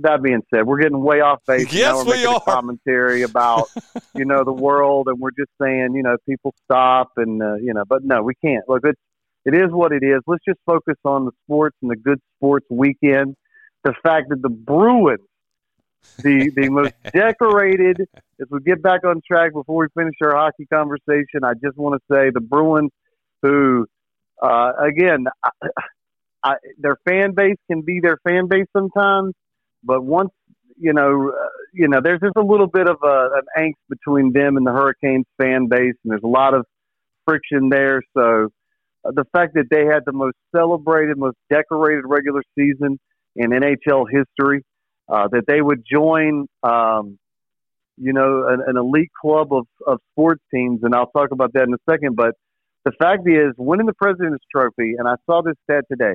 that being said, we're getting way off base. Yes, we are. A commentary about, you know, the world, and we're just saying, you know, people stop and, you know, but no, we can't. Look, it is what it is. Let's just focus on the sports and the good sports weekend. The fact that the Bruins, the most decorated, as we get back on track before we finish our hockey conversation, I just want to say the Bruins who, again, their fan base can be their fan base sometimes, but once, you know, there's just a little bit of an angst between them and the Hurricanes fan base, and there's a lot of friction there, so the fact that they had the most celebrated, most decorated regular season in NHL history, that they would join, you know, an elite club of sports teams, and I'll talk about that in a second. But the fact is, winning the President's Trophy, and I saw this stat today,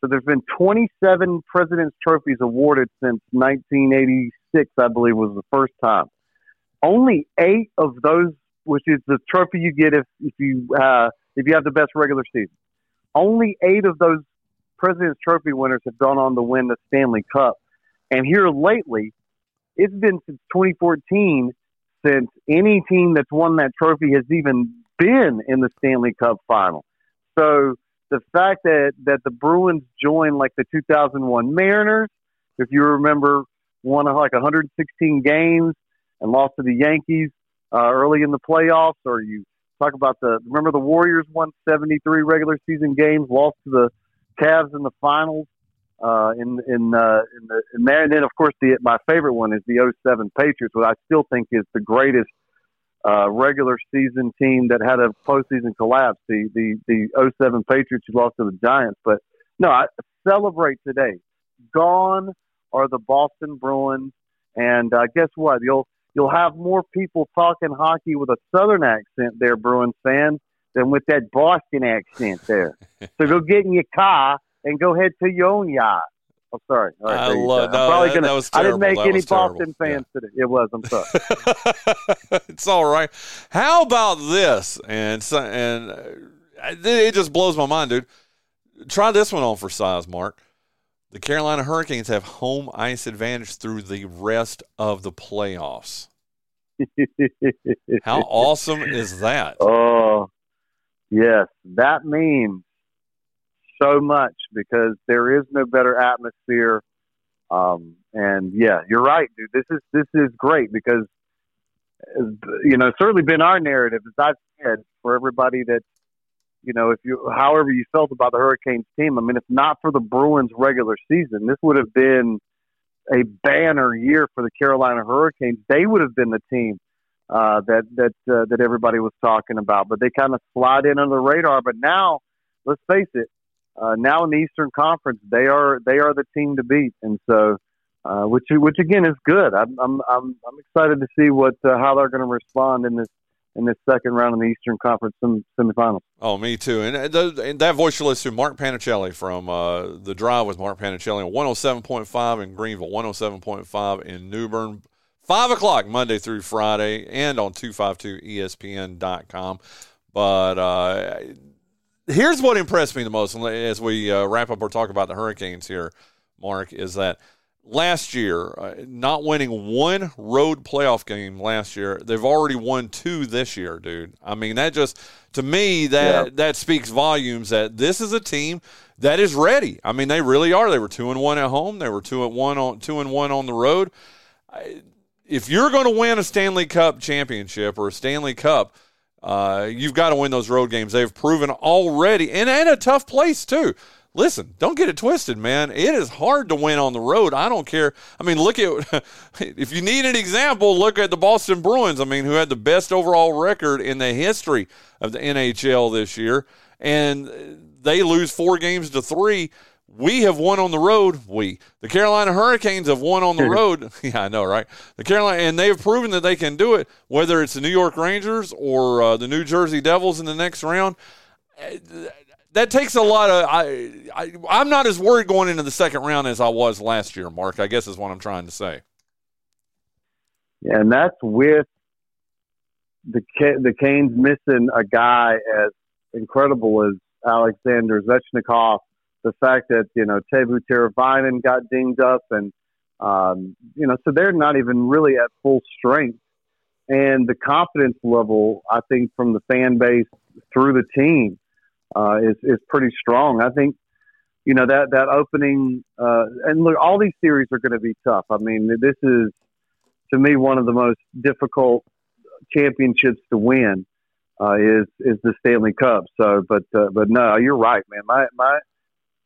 so there's been 27 President's Trophies awarded since 1986, I believe, was the first time. Only 8 of those, which is the trophy you get if you have the best regular season. Only 8 of those President's Trophy winners have gone on to win the Stanley Cup. And here lately, it's been since 2014 since any team that's won that trophy has even been in the Stanley Cup final. So the fact that the Bruins joined like the 2001 Mariners, if you remember, won like 116 games and lost to the Yankees early in the playoffs, or you talk about remember the Warriors won 73 regular season games, lost to the Cavs in the finals. in there. And then, of course, my favorite one is the 07 Patriots, what I still think is the greatest regular season team that had a postseason collapse. The 07 Patriots, who lost to the Giants. But no, I celebrate today. Gone are the Boston Bruins, and guess what? You'll have more people talking hockey with a Southern accent there, Bruins fans, than with that Boston accent there. So go get in your car and go head to your own yard. I'm sorry. All right, I love that. That was terrible. I didn't make that any Boston fans today. It was. I'm sorry. It's all right. How about this? And it just blows my mind, dude. Try this one on for size, Mark. The Carolina Hurricanes have home ice advantage through the rest of the playoffs. How awesome is that? Oh, yes. That means so much because there is no better atmosphere. And yeah, you're right, dude. This is great because, you know, it's certainly been our narrative, as I've said, for everybody that, you know, however you felt about the Hurricanes team. I mean, if not for the Bruins regular season, this would have been a banner year for the Carolina Hurricanes. They would have been the team that everybody was talking about, but they kind of slide in under the radar. But now, let's face it, now in the Eastern Conference, they are the team to beat, and so which again is good. I'm excited to see how they're going to respond in this second round in the Eastern Conference semifinals. Oh, me too. And that voice you listen to, Mark Panichelli from The Drive with Mark Panichelli, 107.5 in Greenville, 107.5 in New Bern, 5 o'clock Monday through Friday, and on 252ESPN.com. But here's what impressed me the most as we wrap up our talk about the Hurricanes here, Mark, is that last year, not winning one road playoff game last year, they've already won 2 this year, dude. I mean, that just, to me, that speaks volumes that this is a team that is ready. I mean, they really are. They were 2-1 at home. They were 2-1 on the road. If you're going to win a Stanley Cup championship or a Stanley Cup, you've got to win those road games. They've proven already, and in a tough place too. Listen, don't get it twisted, man. It is hard to win on the road. I don't care. I mean, look at – if you need an example, look at the Boston Bruins, I mean, who had the best overall record in the history of the NHL this year, and they lose 4 games to 3. We have won on the road. The Carolina Hurricanes have won on the road. Yeah, I know, right? And they've proven that they can do it, whether it's the New York Rangers or the New Jersey Devils in the next round. That takes a lot of I'm not as worried going into the second round as I was last year, Mark, I guess is what I'm trying to say. Yeah, and that's with the Canes missing a guy as incredible as Alexander Svechnikov. The fact that, you know, Teuvo Teravainen got dinged up and, you know, so they're not even really at full strength. And the confidence level, I think, from the fan base through the team is pretty strong. I think, you know, that opening and look, all these series are going to be tough. I mean, this is, to me, one of the most difficult championships to win is the Stanley Cup. So, but no, you're right, man.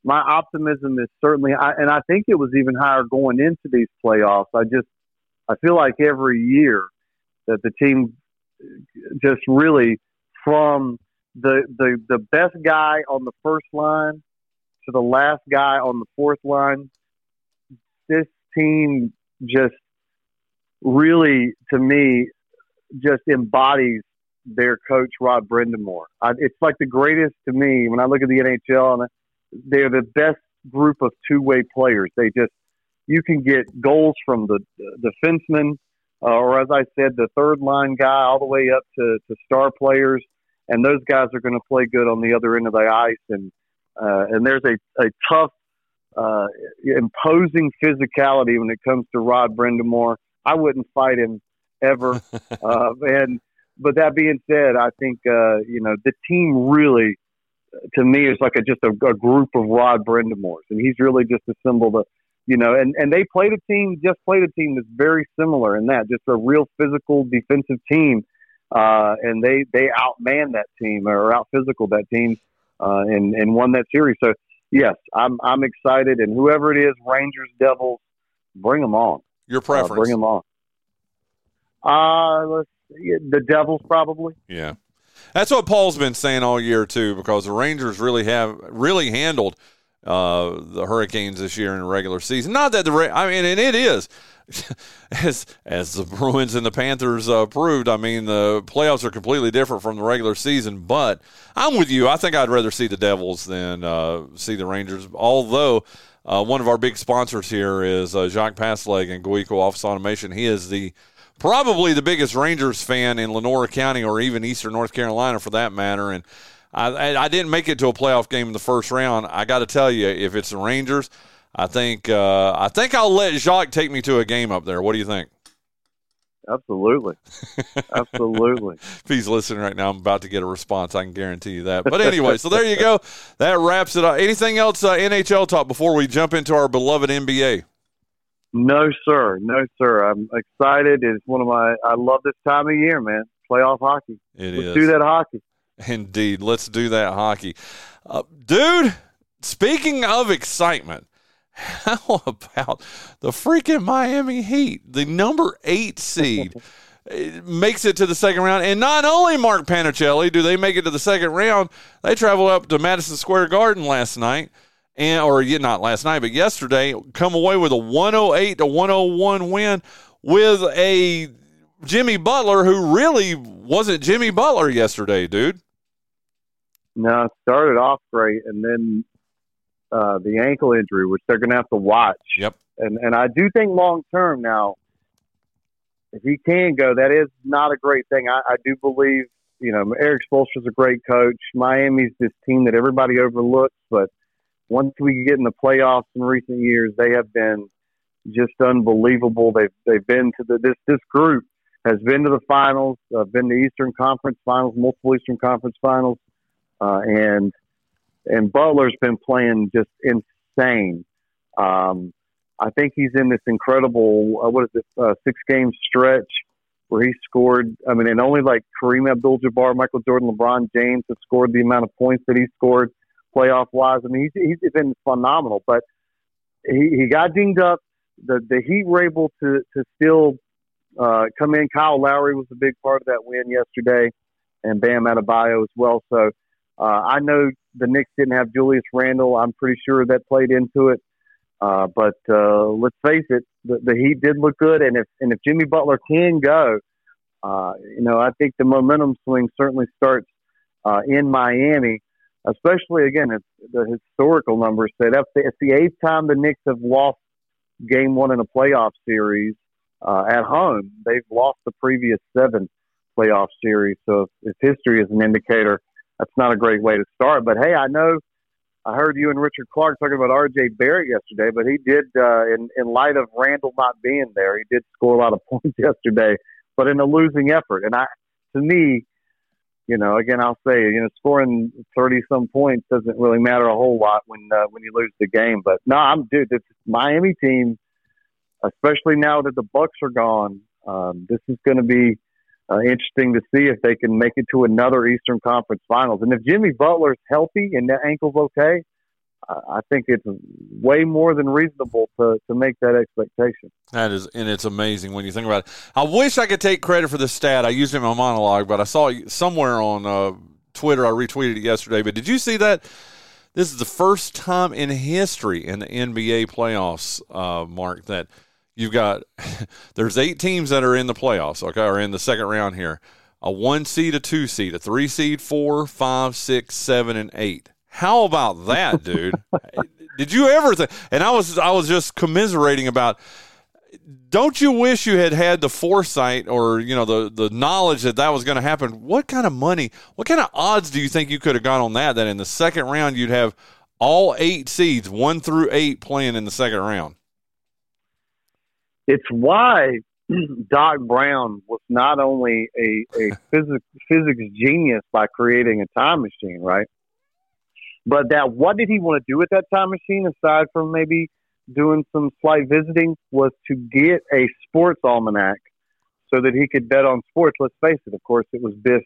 My optimism is certainly, and I think it was even higher going into these playoffs. I feel like every year that the team just really from the best guy on the first line to the last guy on the fourth line, this team just really, to me, just embodies their coach, Rod Brindamore. It's like the greatest to me when I look at the NHL, and they're the best group of two-way players. They just, you can get goals from the defenseman, or as I said, the third-line guy all the way up to star players. And those guys are going to play good on the other end of the ice. And there's a tough, imposing physicality when it comes to Rod Brindamore. I wouldn't fight him ever. But that being said, I think, you know, the team really, to me, is like just a group of Rod Brindamores. And he's really just assembled a, you know, and they played a team that's very similar in that, just a real physical defensive team. And they outmanned that team or out-physical that team and won that series. So yes, I'm excited. And whoever it is, Rangers, Devils, bring them on. Your preference? Bring them on. Let's see, the Devils probably. Yeah. That's what Paul's been saying all year, too, because the Rangers really handled the Hurricanes this year in the regular season. Not that it is. As the Bruins and the Panthers proved, the playoffs are completely different from the regular season, but I'm with you. I think I'd rather see the Devils than see the Rangers, although one of our big sponsors here is Jacques Pasleg and Goico Office Automation. He is probably the biggest Rangers fan in Lenoir County, or even Eastern North Carolina for that matter. And I didn't make it to a playoff game in the first round. I got to tell you, if it's the Rangers, I think I'll let Jacques take me to a game up there. What do you think? Absolutely. Absolutely. If he's listening right now, I'm about to get a response. I can guarantee you that. But anyway, so there you go. That wraps it up. Anything else NHL talk before we jump into our beloved NBA? No, sir. I'm excited. It's one of I love this time of year, man. Playoff hockey. Let's do that hockey. Indeed. Let's do that hockey. Dude, speaking of excitement, how about the freaking Miami Heat? The number 8 seed makes it to the second round. And not only, Mark Panichelli, do they make it to the second round, they traveled up to Madison Square Garden last night. Or not last night, but yesterday, come away with a 108-101 win with a Jimmy Butler who really wasn't Jimmy Butler yesterday, dude. No, it started off great, and then the ankle injury, which they're going to have to watch. Yep. And I do think long-term now, if he can go, that is not a great thing. I do believe, Eric Spoelstra's a great coach. Miami's this team that everybody overlooks, but once we get in the playoffs in recent years, they have been just unbelievable. They've been to this group has been to the finals, been to Eastern Conference Finals, multiple Eastern Conference Finals, and Butler's been playing just insane. I think he's in this incredible 6-game stretch where he scored. And only like Kareem Abdul-Jabbar, Michael Jordan, LeBron James have scored the amount of points that he scored. Playoff-wise, he's been phenomenal, but he got dinged up. The Heat were able to still come in. Kyle Lowry was a big part of that win yesterday, and Bam Adebayo as well. So I know the Knicks didn't have Julius Randle. I'm pretty sure that played into it. But let's face it, the Heat did look good, and if Jimmy Butler can go, I think the momentum swing certainly starts in Miami. Especially, again, it's the historical numbers say it's the 8th time the Knicks have lost game 1 in a playoff series at home. They've lost the previous 7 playoff series. So if history is an indicator, that's not a great way to start. But, hey, I know I heard you and Richard Clark talking about R.J. Barrett yesterday, but he did, in light of Randall not being there, he did score a lot of points yesterday, but in a losing effort. And to me, again, I'll say, scoring 30-some points doesn't really matter a whole lot when you lose the game. But no, this Miami team, especially now that the Bucks are gone, this is going to be interesting to see if they can make it to another Eastern Conference Finals. And if Jimmy Butler's healthy and that ankle's okay, I think it's way more than reasonable to make that expectation. That is, and it's amazing when you think about it. I wish I could take credit for this stat. I used it in my monologue, but I saw it somewhere on Twitter. I retweeted it yesterday. But did you see that? This is the first time in history in the NBA playoffs, Mark, that you've got – there's 8 teams that are in the playoffs, okay, or in the second round here. A 1 seed, a 2 seed, a 3 seed, 4, 5, 6, 7, and 8. How about that, dude? Did you ever think? And I was just commiserating about, don't you wish you had the foresight or, the knowledge that was going to happen? What kind of money, what kind of odds do you think you could have got on that in the second round you'd have all 8 seeds, 1 through 8, playing in the second round? It's why Doc Brown was not only a physics genius by creating a time machine, right? But what did he want to do with that time machine, aside from maybe doing some slight visiting, was to get a sports almanac so that he could bet on sports. Let's face it, of course, it was Biff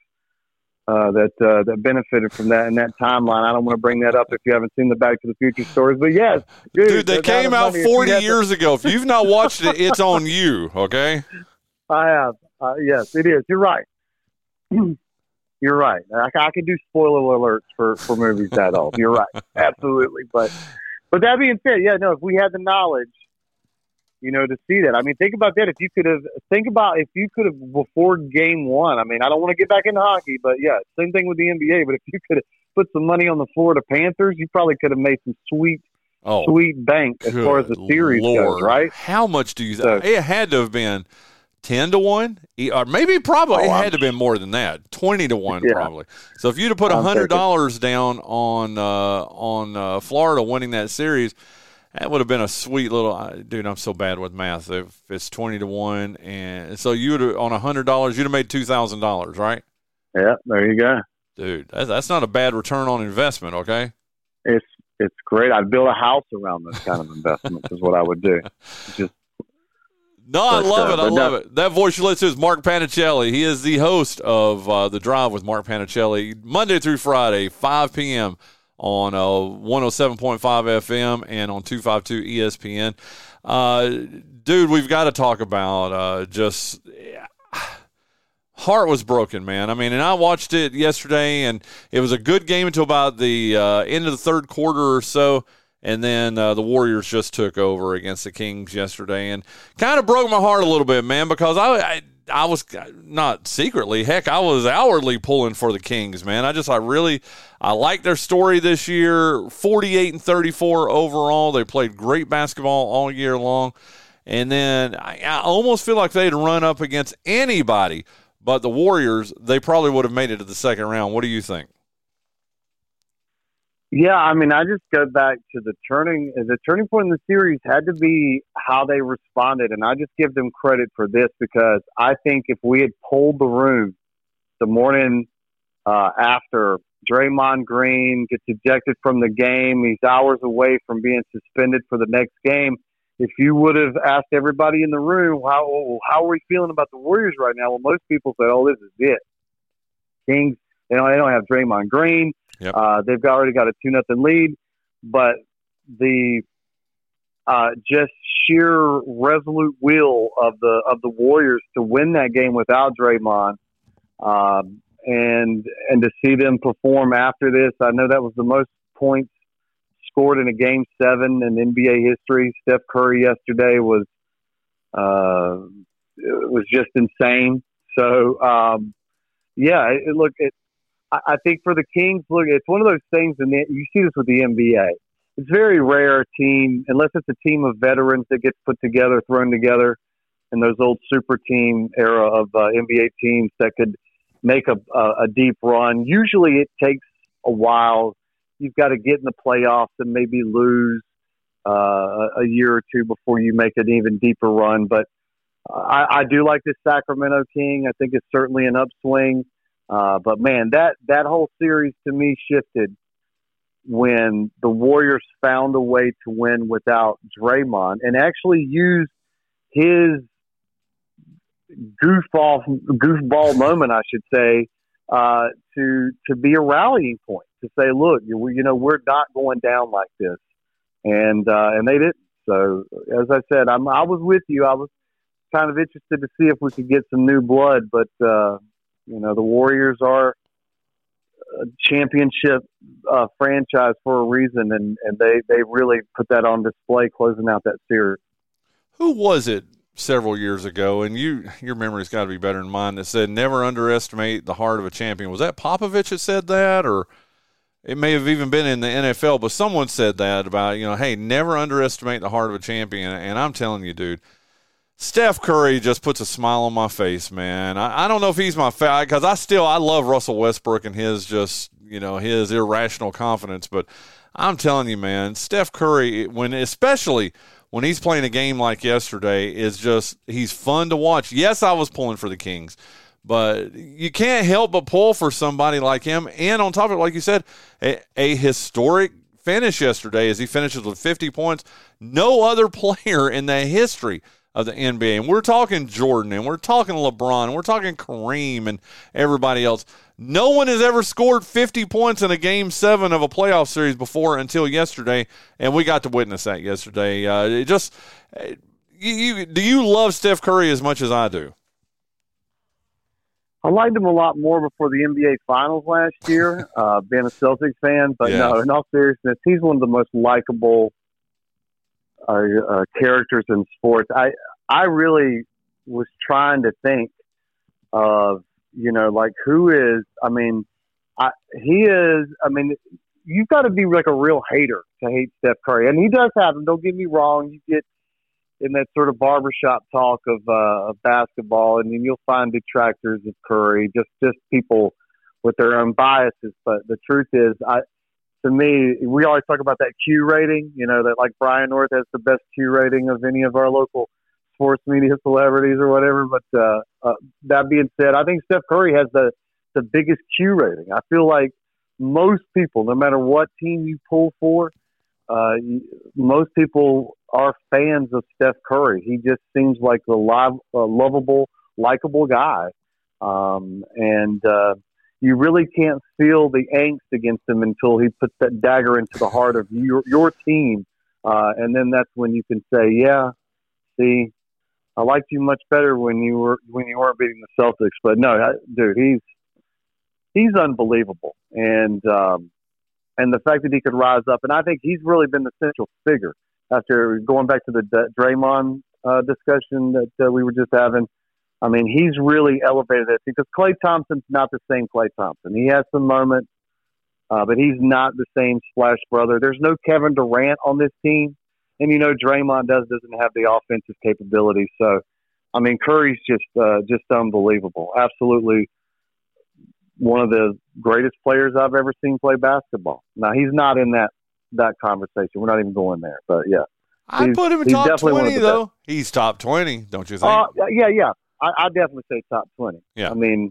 that benefited from that in that timeline. I don't want to bring that up if you haven't seen the Back to the Future stories, but yes. Dude they came out 40 years ago. If you've not watched it, it's on you, okay? I have. Yes, it is. You're right. You're right. I could do spoiler alerts for movies that old. You're right. Absolutely. But that being said, yeah, no, if we had the knowledge, you know, to see that. I mean, think about that. If you could have, before game one, I mean, I don't want to get back into hockey, but yeah, same thing with the NBA. But if you could have put some money on the Florida Panthers, you probably could have made some sweet bank as far as the series goes, right? How much do you think? It had to have been 10-1, or maybe probably it had to have been more than that, 20-1 probably. So if you'd have put $100 down on Florida winning that series, that would have been a sweet little, dude. I'm so bad with math. If it's 20-1, and so you would have, on $100, you'd have made $2,000, right? Yeah, there you go, dude. That's not a bad return on investment, okay? It's great. I'd build a house around this kind of investment is what I would do. I love it. That voice you listen to is Mark Panichelli. He is the host of The Drive with Mark Panichelli, Monday through Friday, 5 p.m. on 107.5 FM and on 252 ESPN. Dude, we've got to talk about heart was broken, man. I mean, and I watched it yesterday, and it was a good game until about the end of the third quarter or so. And then the Warriors just took over against the Kings yesterday, and kind of broke my heart a little bit, man, because I was not secretly, heck, I was outwardly pulling for the Kings, man. I like their story this year, 48-34 overall. They played great basketball all year long. And then I almost feel like they'd run up against anybody but the Warriors. They probably would have made it to the second round. What do you think? Yeah, I mean, I just go back to the turning point in the series had to be how they responded, and I just give them credit for this because I think if we had pulled the room the morning after Draymond Green gets ejected from the game, he's hours away from being suspended for the next game, if you would have asked everybody in the room, how are we feeling about the Warriors right now? Well, most people say, oh, this is it. Kings, they don't have Draymond Green. Yep. They've already got a 2-0 lead, but the just sheer resolute will of the Warriors to win that game without Draymond, and to see them perform after this, I know that was the most points scored in a Game 7 in NBA history. Steph Curry yesterday was just insane. So I think for the Kings, look, it's one of those things, and you see this with the NBA. It's very rare a team, unless it's a team of veterans that gets put together, thrown together, in those old super team era of NBA teams that could make a deep run. Usually it takes a while. You've got to get in the playoffs and maybe lose a year or two before you make an even deeper run. But I do like this Sacramento King. I think it's certainly an upswing. But, man, that whole series to me shifted when the Warriors found a way to win without Draymond and actually used his goofball moment, I should say, to be a rallying point, to say, look, we're not going down like this. And they didn't. So, as I said, I was with you. I was kind of interested to see if we could get some new blood, but – the Warriors are a championship franchise for a reason, and they really put that on display closing out that series. Who was it several years ago, and your memory's got to be better than mine, that said never underestimate the heart of a champion? Was that Popovich that said that, or it may have even been in the NFL, but someone said that about, hey, never underestimate the heart of a champion, and I'm telling you, dude, Steph Curry just puts a smile on my face, man. I don't know if he's my favorite because I love Russell Westbrook and his his irrational confidence. But I'm telling you, man, Steph Curry, especially when he's playing a game like yesterday, he's fun to watch. Yes, I was pulling for the Kings, but you can't help but pull for somebody like him. And on top of it, like you said, a historic finish yesterday as he finishes with 50 points. No other player in the history of the NBA. And we're talking Jordan, and we're talking LeBron, and we're talking Kareem and everybody else. No one has ever scored 50 points in a Game 7 of a playoff series before until yesterday, and we got to witness that yesterday. Do you love Steph Curry as much as I do? I liked him a lot more before the NBA Finals last year, being a Celtics fan. But no, in all seriousness, he's one of the most likable characters in sports. I really was trying to think of, you know, like who is, you've got to be like a real hater to hate Steph Curry. And he does have him. Don't get me wrong. You get in that sort of barbershop talk of basketball, and then you'll find detractors of Curry, just people with their own biases. But the truth is, to me, we always talk about that Q rating, you know, that like Brian North has the best Q rating of any of our local sports media celebrities or whatever. But that being said, I think Steph Curry has the biggest Q rating. I feel like most people, no matter what team you pull for, most people are fans of Steph Curry. He just seems like the lovable, likable guy. You really can't feel the angst against him until he puts that dagger into the heart of your team. And then that's when you can say, yeah, see, I liked you much better when you weren't beating the Celtics. But no, dude, he's unbelievable. And the fact that he could rise up, and I think he's really been the central figure. After going back to the Draymond discussion that we were just having, I mean, he's really elevated it because Klay Thompson's not the same Klay Thompson. He has some moments, but he's not the same splash brother. There's no Kevin Durant on this team. And, you know, Draymond doesn't have the offensive capability. So, I mean, Curry's just unbelievable. Absolutely one of the greatest players I've ever seen play basketball. Now, he's not in that conversation. We're not even going there, but yeah. I put him in top 20 though. Best. He's top 20, don't you think? Yeah. I definitely say top 20. Yeah. I mean,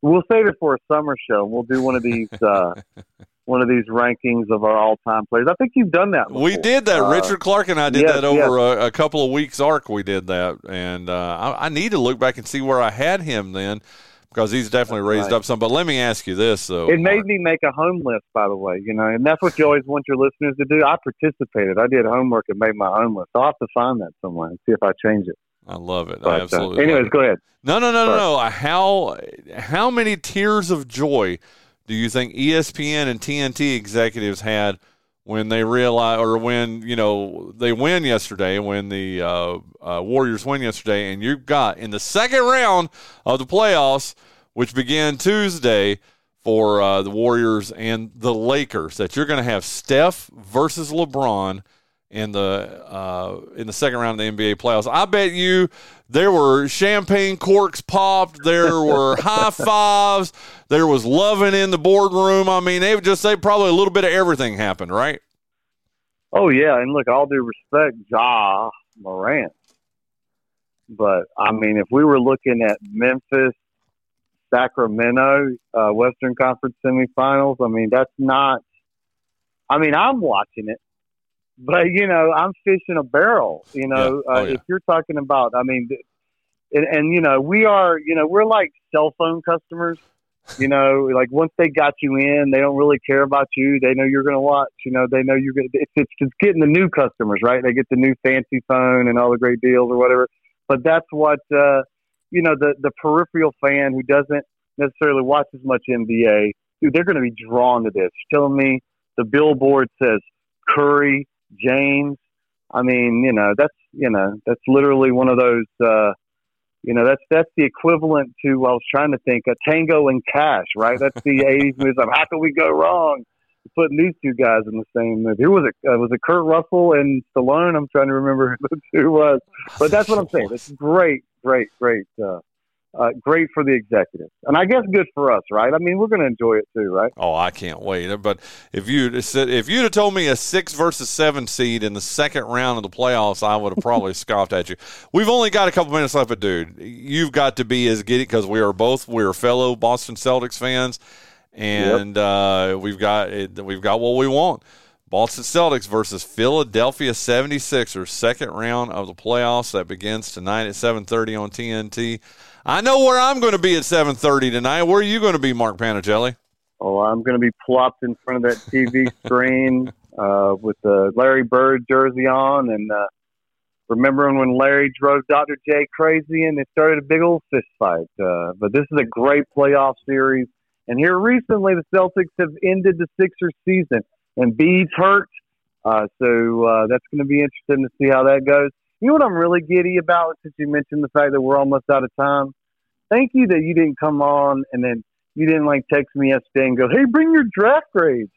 we'll save it for a summer show. We'll do one of these rankings of our all-time players. I think you've done that before. We did that. Richard Clark and I did that over a couple of weeks arc. We did that, and I need to look back and see where I had him then. Because he's definitely raised up some. But let me ask you this, though. It made me make a home list, by the way, you know, and that's what you always want your listeners to do. I participated. I did homework and made my home list. I'll have to find that somewhere and see if I change it. I love it. But, I absolutely anyways, go ahead. No. How many tears of joy do you think ESPN and TNT executives had when they realized, or when, you know, they win yesterday, when the Warriors win yesterday, and you've got in the second round of the playoffs, which began Tuesday for the Warriors and the Lakers, that you're going to have Steph versus LeBron in the second round of the NBA playoffs. I bet you there were champagne corks popped. There were high fives. There was loving in the boardroom. I mean, they probably a little bit of everything happened, right? Oh, yeah. And look, all due respect, Ja Morant. But, I mean, if we were looking at Memphis, Sacramento, Western Conference semifinals, I mean, that's not – I mean, I'm watching it. But, you know, I'm fishing a barrel, you know, if you're talking about, I mean, and, you know, we're like cell phone customers, you know, like once they got you in, they don't really care about you. They know you're going to watch, you know, they know you're going to, it's just getting the new customers, right? They get the new fancy phone and all the great deals or whatever. But that's what, you know, the peripheral fan who doesn't necessarily watch as much NBA, dude, they're going to be drawn to this. You're telling me the billboard says Curry, James, I mean, that's literally one of those, that's the equivalent to, I was trying to think, a Tango and Cash, right? That's the 80s movie. How could we go wrong putting these two guys in the same movie? Who was it? Was it Kurt Russell and Stallone? I'm trying to remember who the two was. But that's what I'm saying. It's great. Great for the executives. And I guess good for us, right? I mean, we're going to enjoy it too, right? Oh, I can't wait. But if you'd have told me a 6 versus 7 seed in the second round of the playoffs, I would have probably scoffed at you. We've only got a couple minutes left, but dude, you've got to be as giddy because we are fellow Boston Celtics fans, and we've got what we want. Boston Celtics versus Philadelphia 76ers, second round of the playoffs. That begins tonight at 7:30 on TNT. I know where I'm going to be at 7:30 tonight. Where are you going to be, Mark Panichelli? Oh, I'm going to be plopped in front of that TV screen with the Larry Bird jersey on and remembering when Larry drove Dr. J crazy and they started a big old fist fight. But this is a great playoff series. And here recently, the Celtics have ended the Sixers season. And Bede's hurt, so that's going to be interesting to see how that goes. You know what I'm really giddy about, since you mentioned the fact that we're almost out of time? Thank you that you didn't come on and then you didn't, like, text me yesterday and go, hey, bring your draft grades.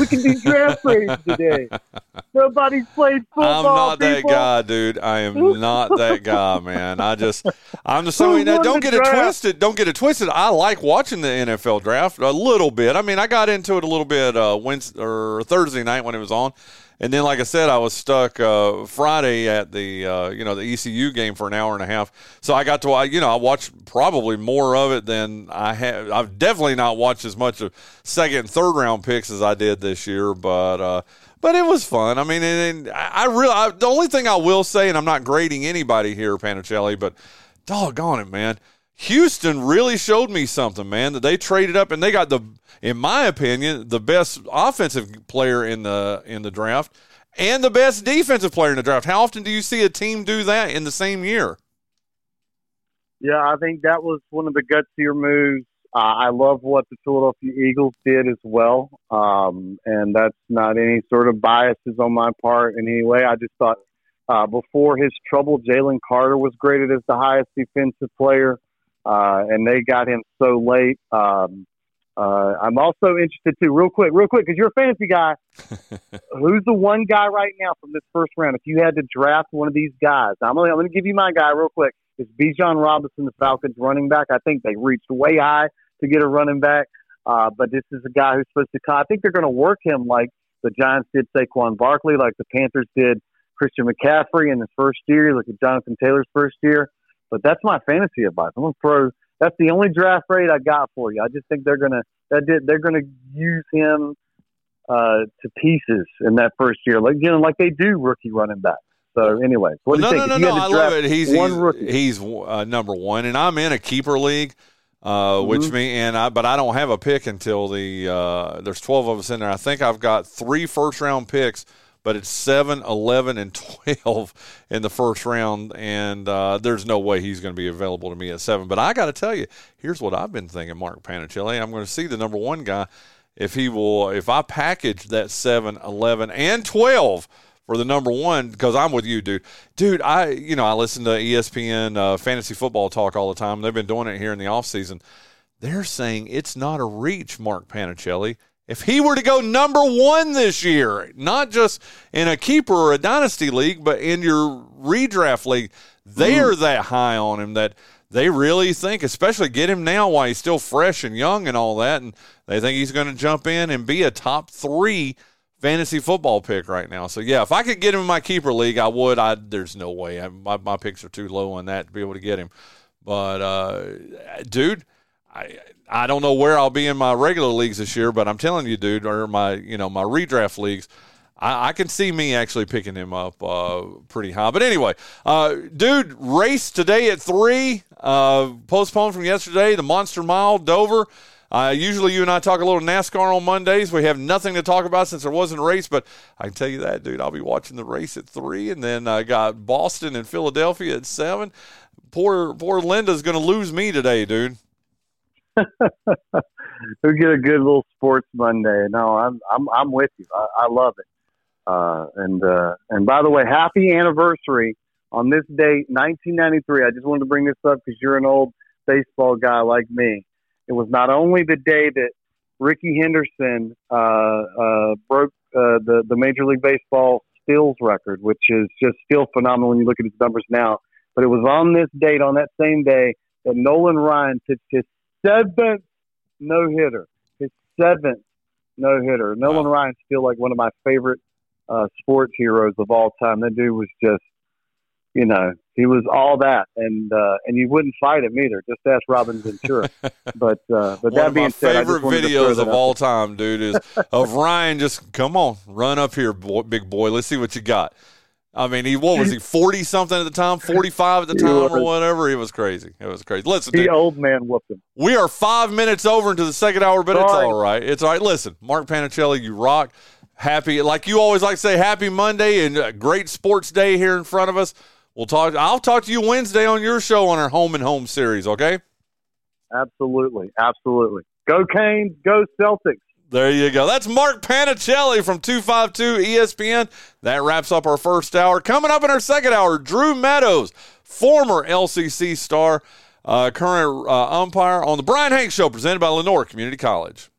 We can do draft grades today. Nobody's played football, I'm not that guy, dude. I am not that guy, man. Don't get it twisted. I like watching the NFL draft a little bit. I mean, I got into it a little bit Wednesday or Thursday night when it was on. And then, like I said, I was stuck Friday at the the ECU game for an hour and a half. So I got to I watched probably more of it than I have. I've definitely not watched as much of second and third round picks as I did this year, but it was fun. I mean, and I the only thing I will say, and I'm not grading anybody here, Panichelli, but doggone it, man. Houston really showed me something, man, that they traded up and they got in my opinion, the best offensive player in the draft and the best defensive player in the draft. How often do you see a team do that in the same year? Yeah, I think that was one of the gutsier moves. I love what the Philadelphia Eagles did as well. And that's not any sort of biases on my part in any way. I just thought before his trouble, Jalen Carter was graded as the highest defensive player. And they got him so late. I'm also interested, too, real quick, because you're a fantasy guy. Who's the one guy right now from this first round? If you had to draft one of these guys, I'm going to give you my guy real quick. It's Bijan Robinson, the Falcons running back. I think they reached way high to get a running back. But this is a guy who's supposed to – I think they're going to work him like the Giants did Saquon Barkley, like the Panthers did Christian McCaffrey in his first year, like Jonathan Taylor's first year. But that's my fantasy advice. I'm going to throw – that's the only draft grade I got for you. I just think they're going to use him to pieces in that first year, like they do rookie running back. So, anyway, what do you think? No. I love it. He's number one, and I'm in a keeper league, but I don't have a pick until there's 12 of us in there. I think I've got 3 first round picks. But it's 7, 11, and 12 in the first round, and there's no way he's going to be available to me at 7. But I got to tell you, here's what I've been thinking, Mark Panichelli. I'm going to see the number one guy if I package that 7, 11, and 12 for the number one, because I'm with you, dude. Dude, I listen to ESPN fantasy football talk all the time. They've been doing it here in the offseason. They're saying it's not a reach, Mark Panichelli. If he were to go number one this year, not just in a keeper or a dynasty league, but in your redraft league, they are that high on him that they really think, especially get him now while he's still fresh and young and all that, and they think he's going to jump in and be a top 3 fantasy football pick right now. So, yeah, if I could get him in my keeper league, I would. There's no way. My picks are too low on that to be able to get him. But, dude, I don't know where I'll be in my regular leagues this year, but I'm telling you, dude, or my redraft leagues, I can see me actually picking him up pretty high. But anyway, dude, race today at 3, postponed from yesterday, the Monster Mile, Dover. Usually you and I talk a little NASCAR on Mondays. We have nothing to talk about since there wasn't a race, but I can tell you that, dude, I'll be watching the race at 3, and then I got Boston and Philadelphia at 7. Poor Linda's going to lose me today, dude. We'll get a good little sports Monday. No, I'm with you. I love it. And by the way, happy anniversary on this date, 1993. I just wanted to bring this up because you're an old baseball guy like me. It was not only the day that Rickey Henderson broke the Major League Baseball steals record, which is just still phenomenal when you look at his numbers now, but it was on this date, on that same day, that Nolan Ryan pitched his 7th no-hitter. His 7th no-hitter. Nolan Ryan's still like one of my favorite sports heroes of all time. That dude was just, He was all that, and you wouldn't fight him either. Just ask Robin Ventura. But that being said, one of my favorite videos of all time, dude, is of Ryan just come on, run up here, boy, big boy. Let's see what you got. I mean, what was he, 40 something at the time, 45 at the time, or whatever? It was crazy. It was crazy. Listen, dude, the old man whooped him. We are 5 minutes over into the second hour, but it's all right. It's all right. Listen, Mark Panichelli, you rock. Happy, like you always like to say, happy Monday and a great sports day here in front of us. We'll talk. I'll talk to you Wednesday on your show on our Home and Home series. Okay. Absolutely, absolutely. Go Canes, go Celtics. There you go. That's Mark Panichelli from 252 ESPN. That wraps up our first hour. Coming up in our second hour, Drew Meadows, former LCC star, current umpire on the Brian Hanks Show, presented by Lenoir Community College.